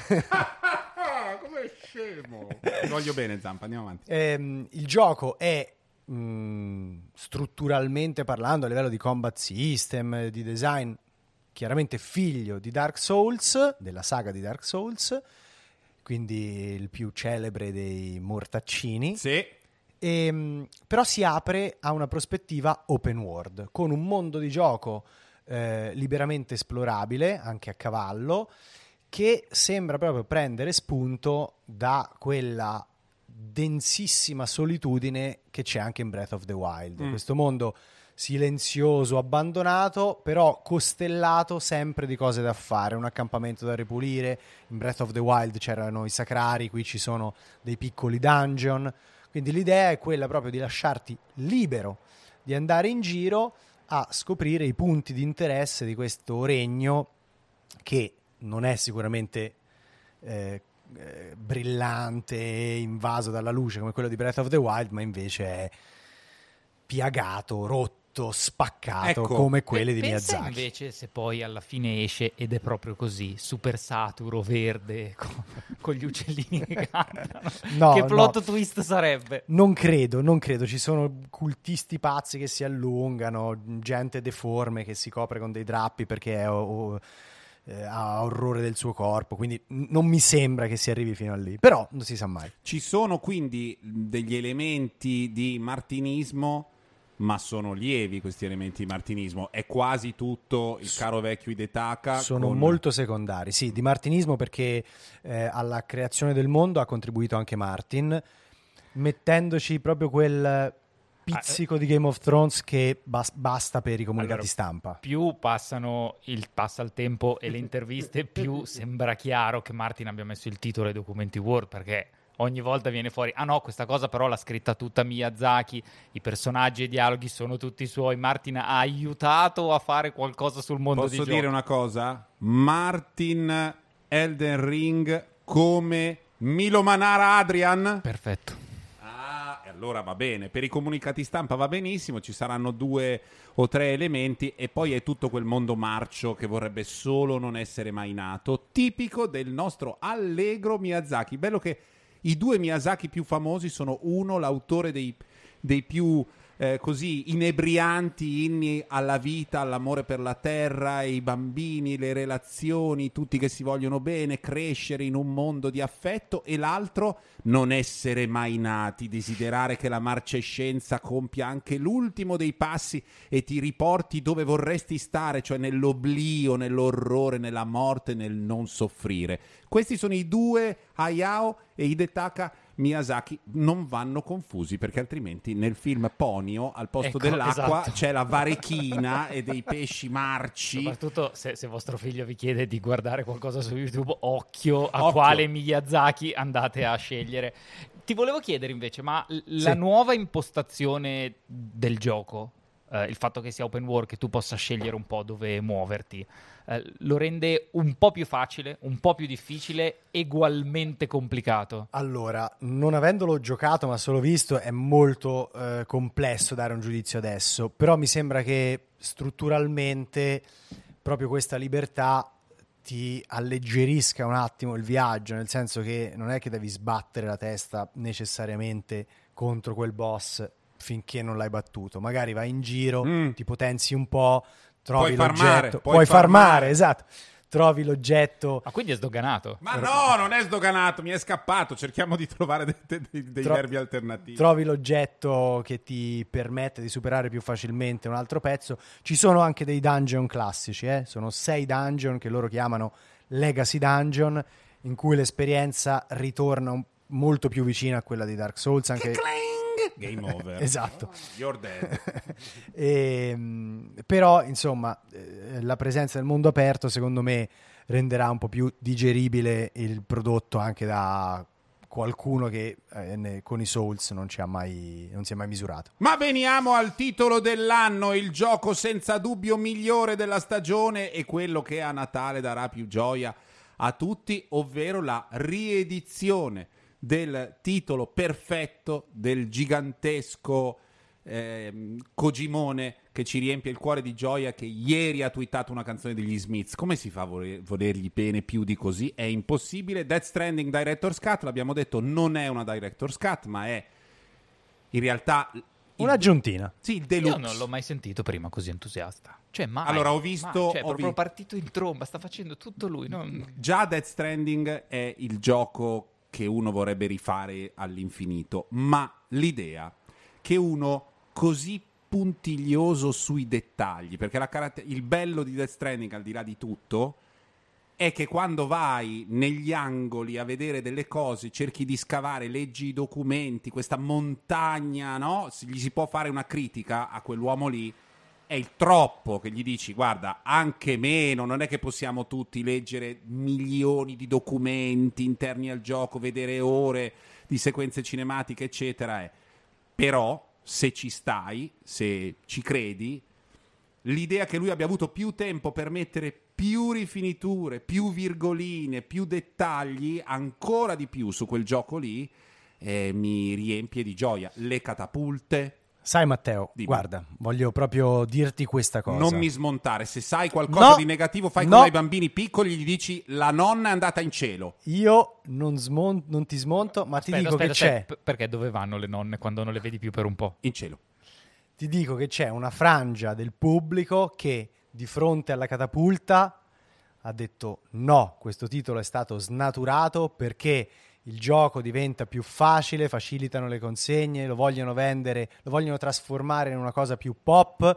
Come scemo! Voglio bene, Zampa, andiamo avanti. Il gioco è, strutturalmente parlando, a livello di combat system, di design, chiaramente figlio di Dark Souls, della saga di Dark Souls, quindi il più celebre dei mortaccini. Sì. Però si apre a una prospettiva open world, con un mondo di gioco liberamente esplorabile, anche a cavallo, che sembra proprio prendere spunto da quella densissima solitudine che c'è anche in Breath of the Wild. Questo mondo silenzioso, abbandonato, però costellato sempre di cose da fare, un accampamento da ripulire. In Breath of the Wild c'erano i sacrari, qui ci sono dei piccoli dungeon. Quindi l'idea è quella proprio di lasciarti libero, di andare in giro a scoprire i punti di interesse di questo regno che non è sicuramente brillante, invaso dalla luce come quello di Breath of the Wild, ma invece è piagato, rotto, spaccato, ecco, come quelli di Miyazaki. Invece se poi alla fine esce ed è proprio così, super saturo, verde... con gli uccellini che cantano. No, che plot twist sarebbe? Non credo, ci sono cultisti pazzi che si allungano, gente deforme che si copre con dei drappi perché ha orrore del suo corpo, quindi non mi sembra che si arrivi fino a lì, però non si sa mai. Ci sono quindi degli elementi di martinismo, ma sono lievi questi elementi di martinismo, è quasi tutto il caro vecchio Hidetaka. Sono molto secondari, sì, di martinismo, perché alla creazione del mondo ha contribuito anche Martin, mettendoci proprio quel pizzico di Game of Thrones che basta per i comunicati stampa. Più passa il tempo e le interviste, più sembra chiaro che Martin abbia messo il titolo ai documenti Word, perché... ogni volta viene fuori, ah no, questa cosa però l'ha scritta tutta Miyazaki, i personaggi e i dialoghi sono tutti suoi, Martin ha aiutato a fare qualcosa sul mondo di gioco. Posso dire una cosa? Martin Elden Ring come Milo Manara Adrian? Perfetto. Ah, e allora va bene, per i comunicati stampa va benissimo, ci saranno 2 o 3 elementi e poi è tutto quel mondo marcio che vorrebbe solo non essere mai nato, tipico del nostro allegro Miyazaki, bello che... I 2 Miyazaki più famosi sono uno, l'autore dei più così inebrianti inni alla vita, all'amore per la terra, i bambini, le relazioni, tutti che si vogliono bene, crescere in un mondo di affetto, e l'altro non essere mai nati, desiderare che la marcescenza compia anche l'ultimo dei passi e ti riporti dove vorresti stare, cioè nell'oblio, nell'orrore, nella morte, nel non soffrire. Questi sono i 2 Hayao e Hidetaka Miyazaki, non vanno confusi, perché altrimenti nel film Ponyo al posto dell'acqua, esatto, c'è la varechina e dei pesci marci. Soprattutto se vostro figlio vi chiede di guardare qualcosa su YouTube, occhio a quale Miyazaki andate a scegliere. Ti volevo chiedere invece, ma la nuova impostazione del gioco il fatto che sia open world, che tu possa scegliere un po' dove muoverti, lo rende un po' più facile, un po' più difficile, ugualmente complicato. Allora, non avendolo giocato ma solo visto, è molto complesso dare un giudizio adesso, però mi sembra che strutturalmente proprio questa libertà ti alleggerisca un attimo il viaggio, nel senso che non è che devi sbattere la testa necessariamente contro quel boss finché non l'hai battuto, magari vai in giro, ti potenzi un po', trovi l'oggetto, puoi farmare, esatto, trovi l'oggetto. Ma quindi è sdoganato? Ma no, non è sdoganato, mi è scappato, cerchiamo di trovare dei nervi alternativi. Trovi l'oggetto che ti permette di superare più facilmente un altro pezzo. Ci sono anche dei dungeon classici, sono 6 dungeon che loro chiamano Legacy Dungeon, in cui l'esperienza ritorna molto più vicina a quella di Dark Souls, anche game over. Esatto. Oh, you're dead. Però, insomma, la presenza del mondo aperto, secondo me, renderà un po' più digeribile il prodotto anche da qualcuno che con i Souls non si è mai misurato. Ma veniamo al titolo dell'anno, il gioco senza dubbio migliore della stagione e quello che a Natale darà più gioia a tutti, ovvero la riedizione del titolo perfetto del gigantesco Kojimone che ci riempie il cuore di gioia, che ieri ha twittato una canzone degli Smiths. Come si fa a volergli bene più di così? È impossibile. Death Stranding Director's Cut, l'abbiamo detto, non è una Director's Cut, ma è in realtà un'aggiuntina. Sì, il deluxe. Io non l'ho mai sentito prima così entusiasta. Cioè, mai, allora, ho visto partito in tromba, sta facendo tutto lui. Già Death Stranding è il gioco che uno vorrebbe rifare all'infinito, ma l'idea che uno così puntiglioso sui dettagli, perché il bello di Death Stranding, al di là di tutto, è che quando vai negli angoli a vedere delle cose, cerchi di scavare, leggi i documenti, questa montagna, no? Gli si può fare una critica a quell'uomo lì, è il troppo che gli dici, guarda, anche meno, non è che possiamo tutti leggere milioni di documenti interni al gioco, vedere ore di sequenze cinematiche, eccetera. Però, se ci stai, se ci credi, l'idea che lui abbia avuto più tempo per mettere più rifiniture, più virgoline, più dettagli, ancora di più su quel gioco lì, mi riempie di gioia. Le catapulte... Sai Matteo, dimmi. Guarda, voglio proprio dirti questa cosa. Non mi smontare, se sai qualcosa di negativo fai come ai bambini piccoli, gli dici la nonna è andata in cielo. Io non ti smonto, ma ti dico che c'è. Perché dove vanno le nonne quando non le vedi più per un po'? In cielo. Ti dico che c'è una frangia del pubblico che di fronte alla catapulta ha detto no, questo titolo è stato snaturato perché... il gioco diventa più facile, facilitano le consegne, lo vogliono vendere, lo vogliono trasformare in una cosa più pop.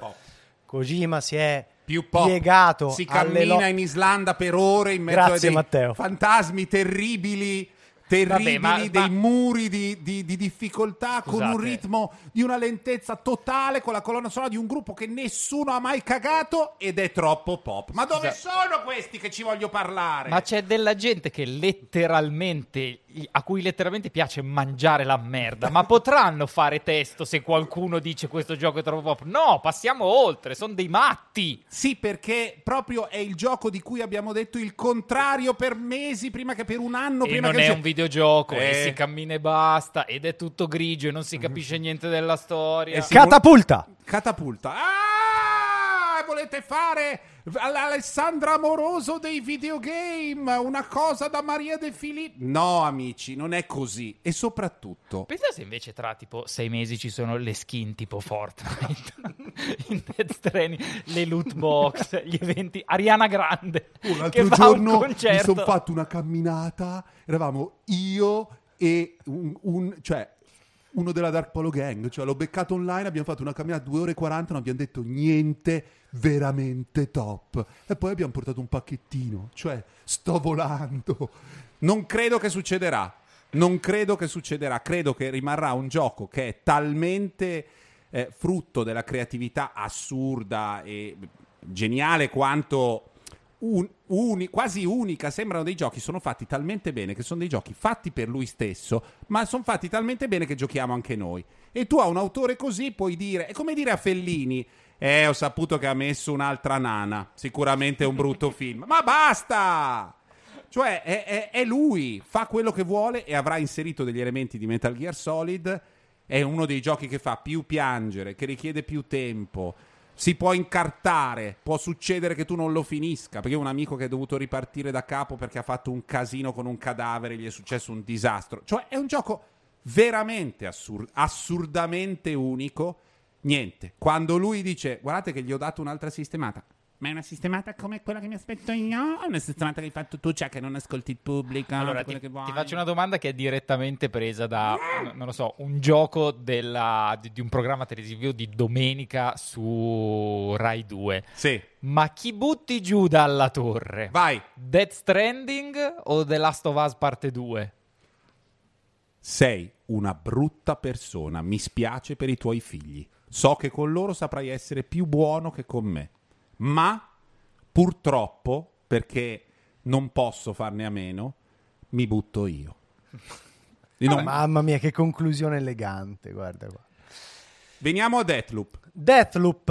Kojima si è più pop. Piegato, si cammina in Islanda per ore in mezzo a dei fantasmi terribili. Vabbè, dei muri di difficoltà. Scusate. Con un ritmo di una lentezza totale, con la colonna sonora di un gruppo che nessuno ha mai cagato ed è troppo pop. Ma dove sono questi che ci voglio parlare? Ma c'è della gente che letteralmente, a cui letteralmente piace mangiare la merda, ma potranno fare testo se qualcuno dice questo gioco è troppo pop? No, passiamo oltre, sono dei matti. Sì, perché proprio è il gioco di cui abbiamo detto il contrario per mesi, prima che per un anno, prima che... videogioco e si cammina e basta ed è tutto grigio e non si capisce niente della storia. Catapulta. Ah, volete fare l'Alessandro Amoroso dei videogame, una cosa da Maria De Filippi? No, amici, non è così. E soprattutto pensate se invece tra tipo 6 mesi ci sono le skin tipo Fortnite in Death Stranding, le loot box, gli eventi, Ariana Grande l'altro giorno un mi sono fatto una camminata, eravamo io e uno della Dark Polo Gang, cioè l'ho beccato online, abbiamo fatto una camminata 2 ore e 40, non abbiamo detto niente, veramente top, e poi abbiamo portato un pacchettino, cioè sto volando. Non credo che succederà, credo che rimarrà un gioco che è talmente frutto della creatività assurda e geniale quanto... quasi unica, sembrano dei giochi sono fatti talmente bene che sono dei giochi fatti per lui stesso, ma sono fatti talmente bene che giochiamo anche noi. E tu a un autore così puoi dire, è come dire a Fellini, ho saputo che ha messo un'altra nana, sicuramente è un brutto film, ma basta! Cioè è lui, fa quello che vuole e avrà inserito degli elementi di Metal Gear Solid. È uno dei giochi che fa più piangere, che richiede più tempo, si può incartare, può succedere che tu non lo finisca, perché ho un amico che è dovuto ripartire da capo perché ha fatto un casino con un cadavere, gli è successo un disastro. Cioè è un gioco veramente assurdamente unico. Niente, quando lui dice guardate che gli ho dato un'altra sistemata, ma è una sistemata come quella che mi aspetto io? È una sistemata che hai fatto tu, cioè che non ascolti il pubblico? Allora ti faccio una domanda che è direttamente presa da, non lo so, un gioco di un programma televisivo di domenica su Rai 2. Sì. Ma chi butti giù dalla torre? Vai! Death Stranding o The Last of Us parte 2? Sei una brutta persona, mi spiace per i tuoi figli. So che con loro saprai essere più buono che con me. Ma purtroppo, perché non posso farne a meno, mi butto io. No, mamma mia, che conclusione elegante, guarda qua. Veniamo a Deathloop. Deathloop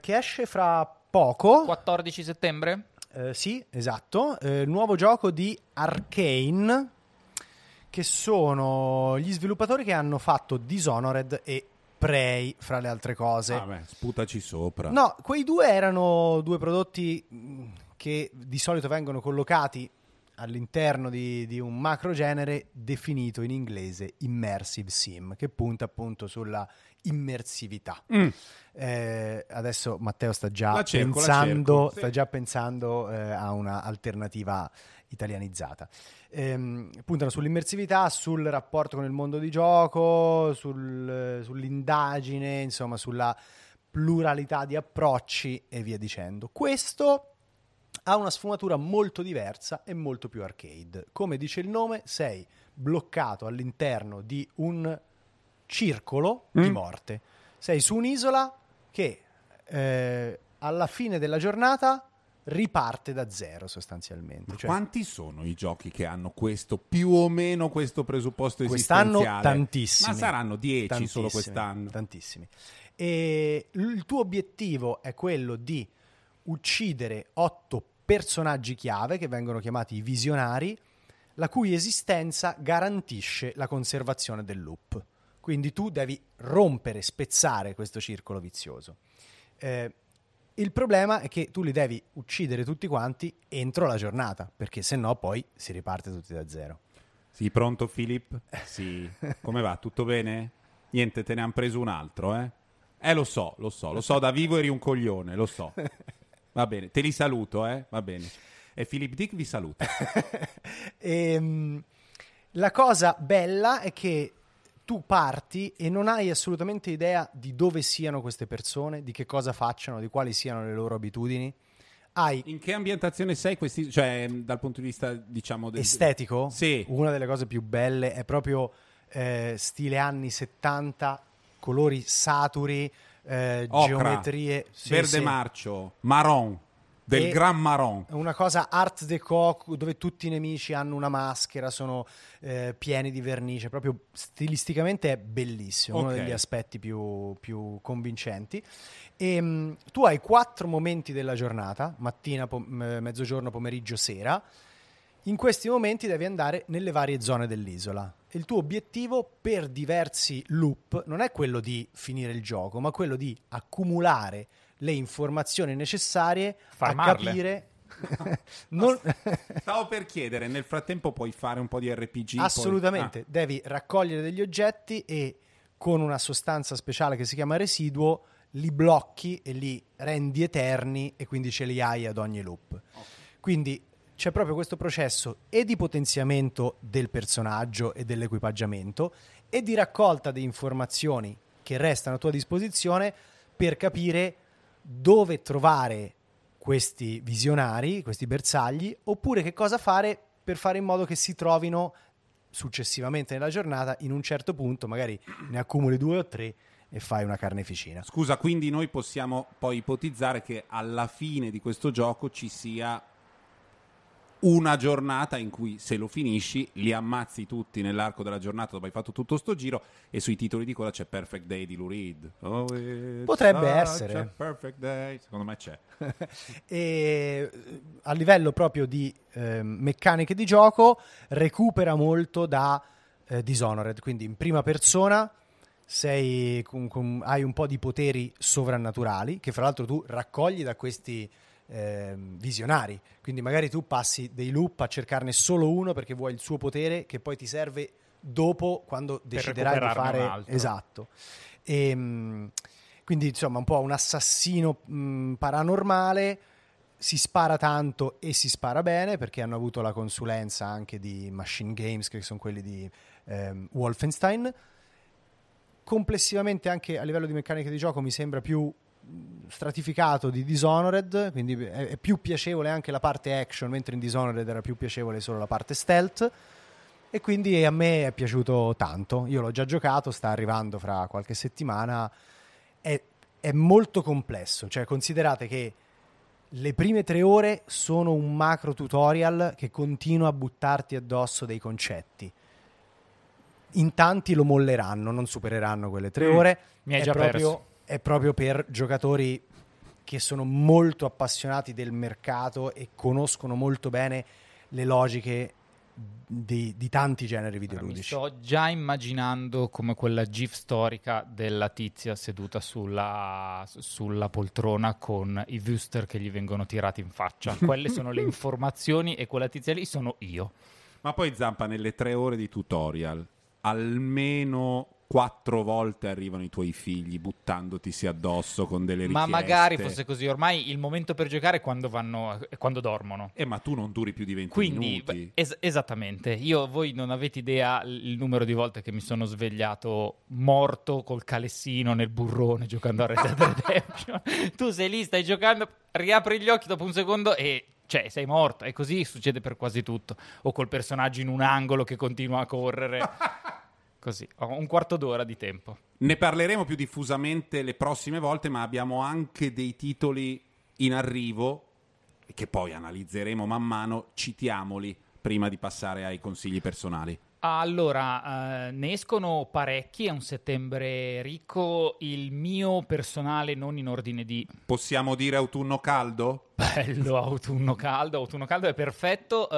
che esce fra poco, 14 settembre? Sì, esatto, nuovo gioco di Arcane, che sono gli sviluppatori che hanno fatto Dishonored e Prey, fra le altre cose. Ah beh, sputaci sopra. No, quei due erano due prodotti che di solito vengono collocati all'interno di un macro genere definito in inglese immersive sim, che punta appunto sulla immersività. Adesso Matteo sta già pensando sta già pensando a una alternativa italianizzata. Puntano sull'immersività, sul rapporto con il mondo di gioco, sull'indagine, insomma sulla pluralità di approcci e via dicendo. Questo ha una sfumatura molto diversa e molto più arcade. Come dice il nome, sei bloccato all'interno di un circolo di morte. Sei su un'isola che alla fine della giornata riparte da zero sostanzialmente. Cioè, quanti sono i giochi che hanno questo, più o meno questo presupposto esistenziale? Quest'anno tantissimi. Ma saranno 10 solo quest'anno? Tantissimi. E il tuo obiettivo è quello di uccidere 8 personaggi chiave, che vengono chiamati i visionari, la cui esistenza garantisce la conservazione del loop. Quindi tu devi rompere, spezzare questo circolo vizioso. Il problema è che tu li devi uccidere tutti quanti entro la giornata, perché sennò poi si riparte tutti da zero. Sì, pronto Filippo? Sì. Come va? Tutto bene? Niente, te ne han preso un altro, eh? Lo so, da vivo eri un coglione, lo so. Va bene, te li saluto, va bene. E Philip Dick vi saluta. La cosa bella è che tu parti e non hai assolutamente idea di dove siano queste persone, di che cosa facciano, di quali siano le loro abitudini. In che ambientazione sei? Cioè, dal punto di vista, diciamo, estetico? Sì. Una delle cose più belle è proprio stile anni 70, colori saturi, ocra, geometrie, sì, verde sì, marcio, marron, del gran marron. Una cosa art déco dove tutti i nemici hanno una maschera, sono pieni di vernice, proprio stilisticamente è bellissimo, okay. Uno degli aspetti più convincenti. E, tu hai 4 momenti della giornata, mattina, mezzogiorno, pomeriggio, sera. In questi momenti devi andare nelle varie zone dell'isola. Il tuo obiettivo per diversi loop non è quello di finire il gioco, ma quello di accumulare le informazioni necessarie a capire. Stavo per chiedere, nel frattempo puoi fare un po' di RPG? Assolutamente, devi raccogliere degli oggetti e con una sostanza speciale che si chiama residuo li blocchi e li rendi eterni, e quindi ce li hai ad ogni loop. Okay. Quindi c'è proprio questo processo e di potenziamento del personaggio e dell'equipaggiamento e di raccolta di informazioni che restano a tua disposizione per capire dove trovare questi visionari, questi bersagli, oppure che cosa fare per fare in modo che si trovino successivamente nella giornata in un certo punto, magari ne accumuli 2 o 3 e fai una carneficina. Scusa, quindi noi possiamo poi ipotizzare che alla fine di questo gioco ci sia una giornata in cui, se lo finisci, li ammazzi tutti nell'arco della giornata dopo hai fatto tutto sto giro. E sui titoli di coda c'è Perfect Day di Lou Reed. Oh, potrebbe essere Perfect Day, secondo me c'è. E a livello proprio di meccaniche di gioco recupera molto da Dishonored, quindi in prima persona sei hai un po' di poteri sovrannaturali che fra l'altro tu raccogli da questi visionari, quindi magari tu passi dei loop a cercarne solo uno perché vuoi il suo potere che poi ti serve dopo quando deciderai di fare, esatto, e quindi insomma un po' un assassino paranormale. Si spara tanto e si spara bene perché hanno avuto la consulenza anche di Machine Games, che sono quelli di Wolfenstein. Complessivamente anche a livello di meccaniche di gioco mi sembra più stratificato di Dishonored, quindi è più piacevole anche la parte action, mentre in Dishonored era più piacevole solo la parte stealth, e quindi a me è piaciuto tanto. Io l'ho già giocato, sta arrivando fra qualche settimana. È molto complesso, cioè considerate che le prime 3 ore sono un macro tutorial che continua a buttarti addosso dei concetti. In tanti lo molleranno, non supereranno quelle 3 ore. Mi hai già perso. È proprio per giocatori che sono molto appassionati del mercato e conoscono molto bene le logiche di tanti generi videoludici. Allora, mi sto già immaginando come quella gif storica della tizia seduta sulla poltrona con i wuster che gli vengono tirati in faccia. Quelle sono le informazioni e quella tizia lì sono io. Ma poi Zampa, nelle 3 ore di tutorial almeno 4 volte arrivano i tuoi figli buttandotisi addosso con delle richieste. Ma magari fosse così, ormai il momento per giocare è quando dormono. Ma tu non duri più di 20 minuti. Quindi, esattamente, voi non avete idea il numero di volte che mi sono svegliato morto col calessino nel burrone giocando a Red Dead Redemption. Tu sei lì, stai giocando, riapri gli occhi dopo un secondo e... cioè sei morto, e così succede per quasi tutto. O col personaggio in un angolo che continua a correre. Così, ho un 1/4 d'ora di tempo. Ne parleremo più diffusamente le prossime volte, ma abbiamo anche dei titoli in arrivo che poi analizzeremo man mano, citiamoli prima di passare ai consigli personali. Allora, ne escono parecchi, è un settembre ricco, il mio personale non in ordine di... Possiamo dire autunno caldo? Bello, autunno caldo è perfetto.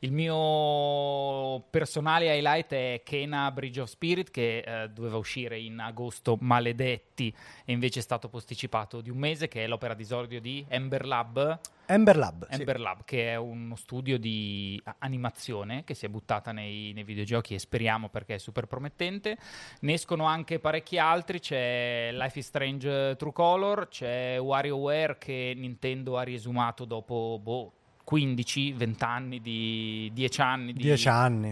Il mio personale highlight è Kena Bridge of Spirit, che doveva uscire in agosto, maledetti, e invece è stato posticipato di un mese, che è l'opera d'esordio di Ember Lab, che è uno studio di animazione che si è buttata nei videogiochi, e speriamo perché è super promettente. Ne escono anche parecchi altri, c'è Life is Strange True Color, c'è WarioWare che Nintendo ha riesumato dopo 10 anni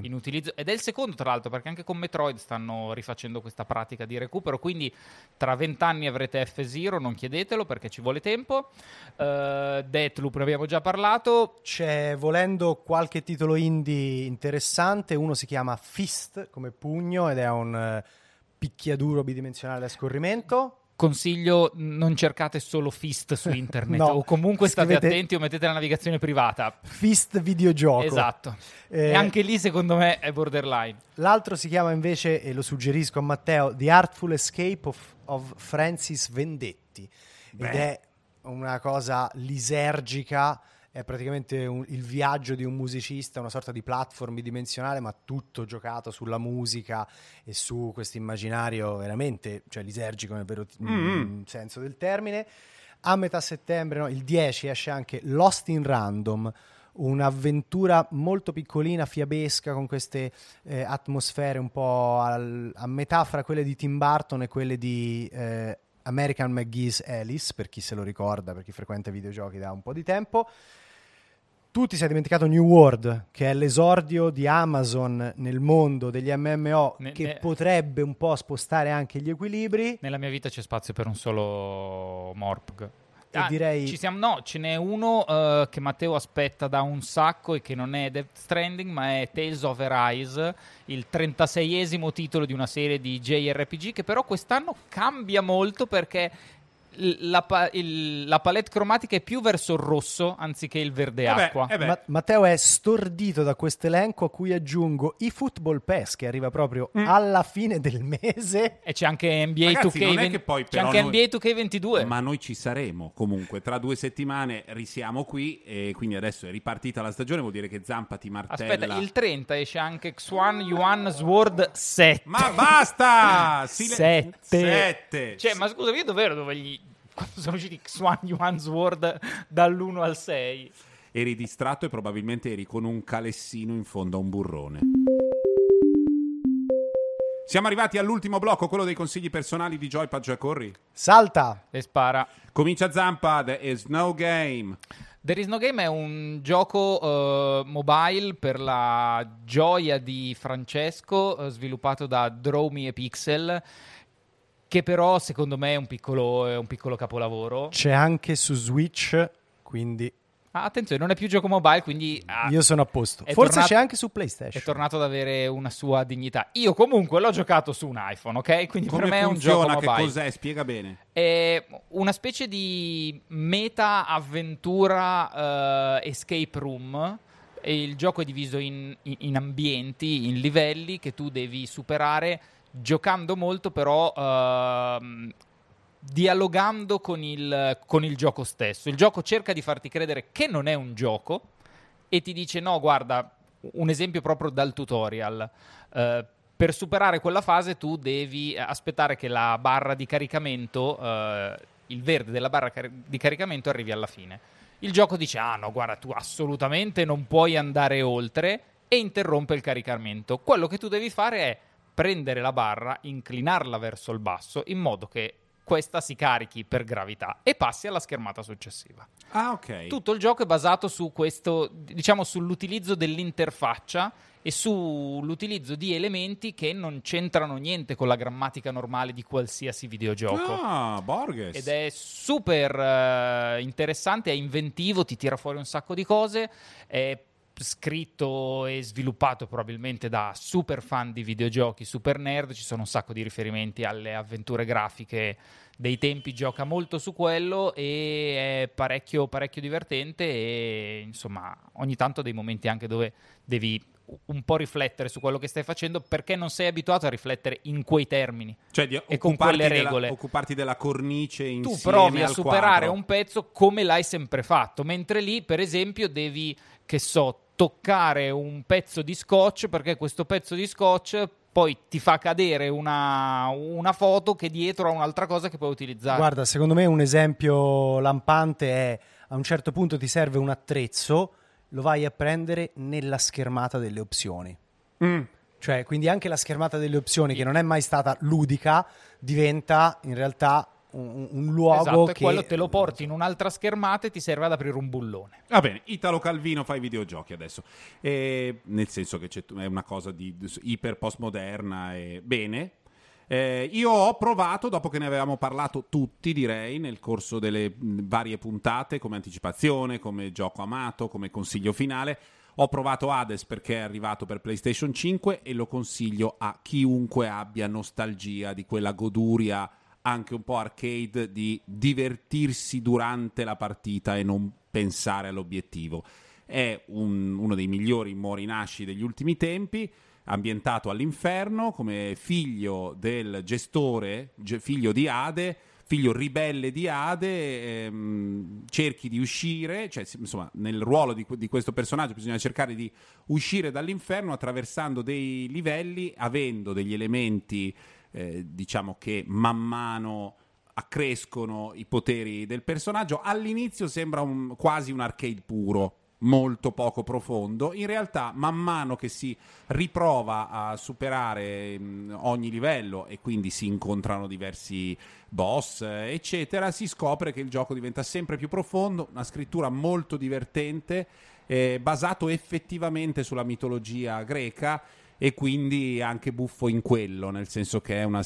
inutilizzo, ed è il secondo tra l'altro, perché anche con Metroid stanno rifacendo questa pratica di recupero, quindi tra 20 anni avrete F-Zero, non chiedetelo perché ci vuole tempo. Deathloop ne abbiamo già parlato. C'è, volendo, qualche titolo indie interessante, uno si chiama Fist, come pugno, ed è un picchiaduro bidimensionale a scorrimento. Consiglio, non cercate solo Fist su internet, no, o comunque state attenti o mettete la navigazione privata. Fist videogioco. Esatto. E anche lì secondo me è borderline. L'altro si chiama invece, e lo suggerisco a Matteo, The Artful Escape of Francis Vendetti. Beh. Ed è una cosa lisergica, è praticamente il viaggio di un musicista, una sorta di platform bidimensionale, ma tutto giocato sulla musica e su questo immaginario veramente, cioè lisergico nel vero senso del termine. A metà settembre, il 10, esce anche Lost in Random, un'avventura molto piccolina, fiabesca, con queste atmosfere un po' a metà fra quelle di Tim Burton e quelle di American McGee's Alice, per chi se lo ricorda, per chi frequenta i videogiochi da un po' di tempo. Tu ti sei dimenticato New World, che è l'esordio di Amazon nel mondo degli MMO, che potrebbe un po' spostare anche gli equilibri. Nella mia vita c'è spazio per un solo MORPG. Direi... ce n'è uno che Matteo aspetta da un sacco e che non è Death Stranding, ma è Tales of Arise, il 36esimo titolo di una serie di JRPG che però quest'anno cambia molto perché la palette cromatica è più verso il rosso anziché il verde acqua. Matteo è stordito da questo elenco, a cui aggiungo i Football Pass che arriva proprio alla fine del mese, e c'è anche NBA 2K22. Ma noi ci saremo comunque, tra 2 settimane risiamo qui, e quindi adesso è ripartita la stagione, vuol dire che Zampa ti martella. Aspetta, il 30 esce anche Xuan Yuan Sword 7. Ma basta! 7. Cioè, ma scusa, io quando sono usciti Xuan Yuan Sword dall'1 al 6? Eri distratto e probabilmente eri con un calessino in fondo a un burrone. Siamo arrivati all'ultimo blocco, quello dei consigli personali di Joy Paggiacorri. Salta e spara. Comincia Zampa, There Is No Game. There Is No Game è un gioco mobile per la gioia di Francesco, sviluppato da Draw Me a Pixel, che però secondo me è un piccolo capolavoro. C'è anche su Switch, quindi... attenzione, non è più gioco mobile, quindi io sono a posto. Forse c'è anche su PlayStation. È tornato ad avere una sua dignità. Io comunque l'ho giocato su un iPhone, ok? Quindi come per me funziona, è un gioco mobile. Che cos'è? Spiega bene. È una specie di meta avventura escape room. E il gioco è diviso in ambienti, in livelli che tu devi superare giocando molto, però dialogando con il gioco stesso. Il gioco cerca di farti credere che non è un gioco e ti dice no, guarda, un esempio proprio dal tutorial, per superare quella fase tu devi aspettare che la barra di caricamento, il verde della barra di caricamento, arrivi alla fine. Il gioco dice ah no, guarda, tu assolutamente non puoi andare oltre, e interrompe il caricamento. Quello che tu devi fare è prendere la barra, inclinarla verso il basso in modo che questa si carichi per gravità e passi alla schermata successiva. Ah, ok. Tutto il gioco è basato su questo, diciamo, sull'utilizzo dell'interfaccia e sull'utilizzo di elementi che non c'entrano niente con la grammatica normale di qualsiasi videogioco. Ah, Borges. Ed è super interessante, è inventivo, ti tira fuori un sacco di cose, è scritto e sviluppato probabilmente da super fan di videogiochi, super nerd, ci sono un sacco di riferimenti alle avventure grafiche dei tempi, gioca molto su quello e è parecchio divertente, e insomma ogni tanto dei momenti anche dove devi un po' riflettere su quello che stai facendo, perché non sei abituato a riflettere in quei termini, cioè di e con quelle regole, occuparti della cornice insieme. Tu provi a superare quadro. Un pezzo come l'hai sempre fatto, mentre lì per esempio devi, che so, toccare un pezzo di scotch, perché questo pezzo di scotch poi ti fa cadere una foto che dietro ha un'altra cosa che puoi utilizzare. Guarda, secondo me un esempio lampante è, a un certo punto ti serve un attrezzo, lo vai a prendere nella schermata delle opzioni. Cioè, quindi anche la schermata delle opzioni, che non è mai stata ludica, diventa in realtà un luogo, esatto, che quello te lo porti in un'altra schermata e ti serve ad aprire un bullone. Va bene, Italo Calvino fa i videogiochi adesso, nel senso che è una cosa di iper postmoderna e bene. Io ho provato, dopo che ne avevamo parlato tutti, direi, nel corso delle varie puntate, come anticipazione, come gioco amato, come consiglio finale, ho provato Hades perché è arrivato per PlayStation 5 e lo consiglio a chiunque abbia nostalgia di quella goduria anche un po' arcade di divertirsi durante la partita e non pensare all'obiettivo. È uno dei migliori morinasci degli ultimi tempi, ambientato all'inferno, come figlio del gestore, figlio di Ade, figlio ribelle di Ade, cerchi di uscire, cioè insomma nel ruolo di questo personaggio bisogna cercare di uscire dall'inferno attraversando dei livelli, avendo degli elementi diciamo che man mano accrescono i poteri del personaggio. All'inizio sembra quasi un arcade puro, molto poco profondo. In realtà man mano che si riprova a superare ogni livello e quindi si incontrano diversi boss eccetera, si scopre che il gioco diventa sempre più profondo, una scrittura molto divertente, basato effettivamente sulla mitologia greca e quindi anche buffo in quello, nel senso che è una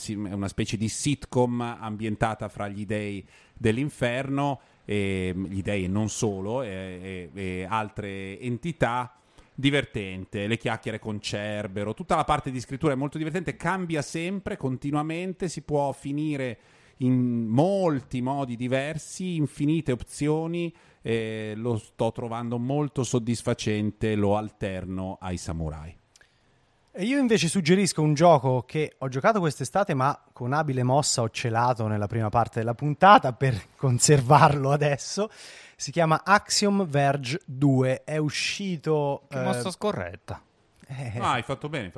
specie di sitcom ambientata fra gli dei dell'inferno, gli dei e non solo, e altre entità. Divertente, le chiacchiere con Cerbero, tutta la parte di scrittura è molto divertente, cambia sempre continuamente, si può finire in molti modi diversi, infinite opzioni, lo sto trovando molto soddisfacente, lo alterno ai samurai. E io invece suggerisco un gioco che ho giocato quest'estate, ma con abile mossa ho celato nella prima parte della puntata per conservarlo adesso. Si chiama Axiom Verge 2, è uscito... Che mossa scorretta. Ah, hai fatto bene.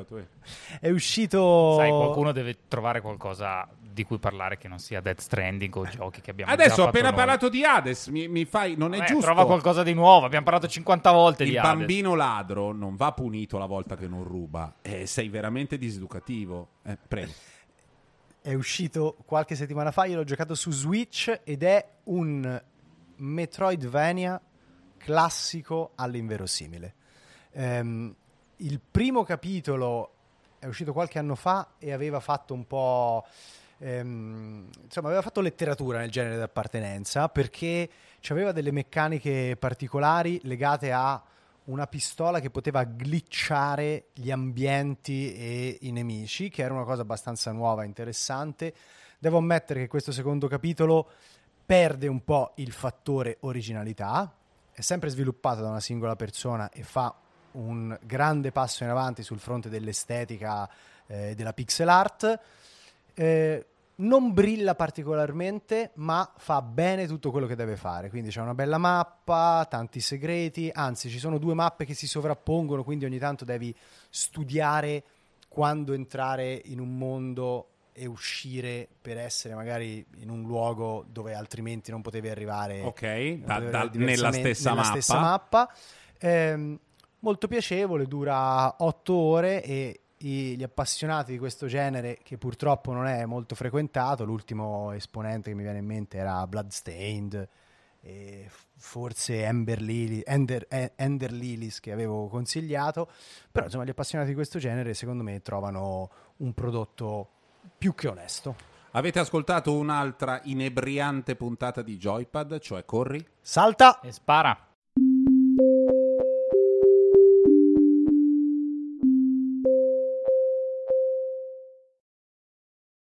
È uscito... Sai, qualcuno deve trovare qualcosa di cui parlare che non sia Death Stranding o giochi che abbiamo adesso già fatto. Adesso ho appena parlato di Hades, mi fai... Non è giusto. Trova qualcosa di nuovo, abbiamo parlato 50 volte di Hades. Il bambino ladro non va punito la volta che non ruba. Sei veramente diseducativo. Prego. È uscito qualche settimana fa, io l'ho giocato su Switch ed è un Metroidvania classico all'inverosimile. Il primo capitolo è uscito qualche anno fa e aveva fatto un po'... insomma, aveva fatto letteratura nel genere d'appartenenza, perché c'aveva delle meccaniche particolari legate a una pistola che poteva glitchare gli ambienti e i nemici, che era una cosa abbastanza nuova e interessante. Devo ammettere che questo secondo capitolo perde un po' il fattore originalità, è sempre sviluppato da una singola persona e fa un grande passo in avanti sul fronte dell'estetica, della pixel art. Non brilla particolarmente, ma fa bene tutto quello che deve fare, quindi c'è una bella mappa, tanti segreti, anzi ci sono due mappe che si sovrappongono, quindi ogni tanto devi studiare quando entrare in un mondo e uscire per essere magari in un luogo dove altrimenti non potevi arrivare, nella stessa mappa. Molto piacevole, dura 8 ore e gli appassionati di questo genere, che purtroppo non è molto frequentato, l'ultimo esponente che mi viene in mente era Bloodstained e forse Ender Lilies che avevo consigliato, però insomma gli appassionati di questo genere secondo me trovano un prodotto più che onesto. Avete ascoltato un'altra inebriante puntata di Joypad, cioè corri, salta e spara.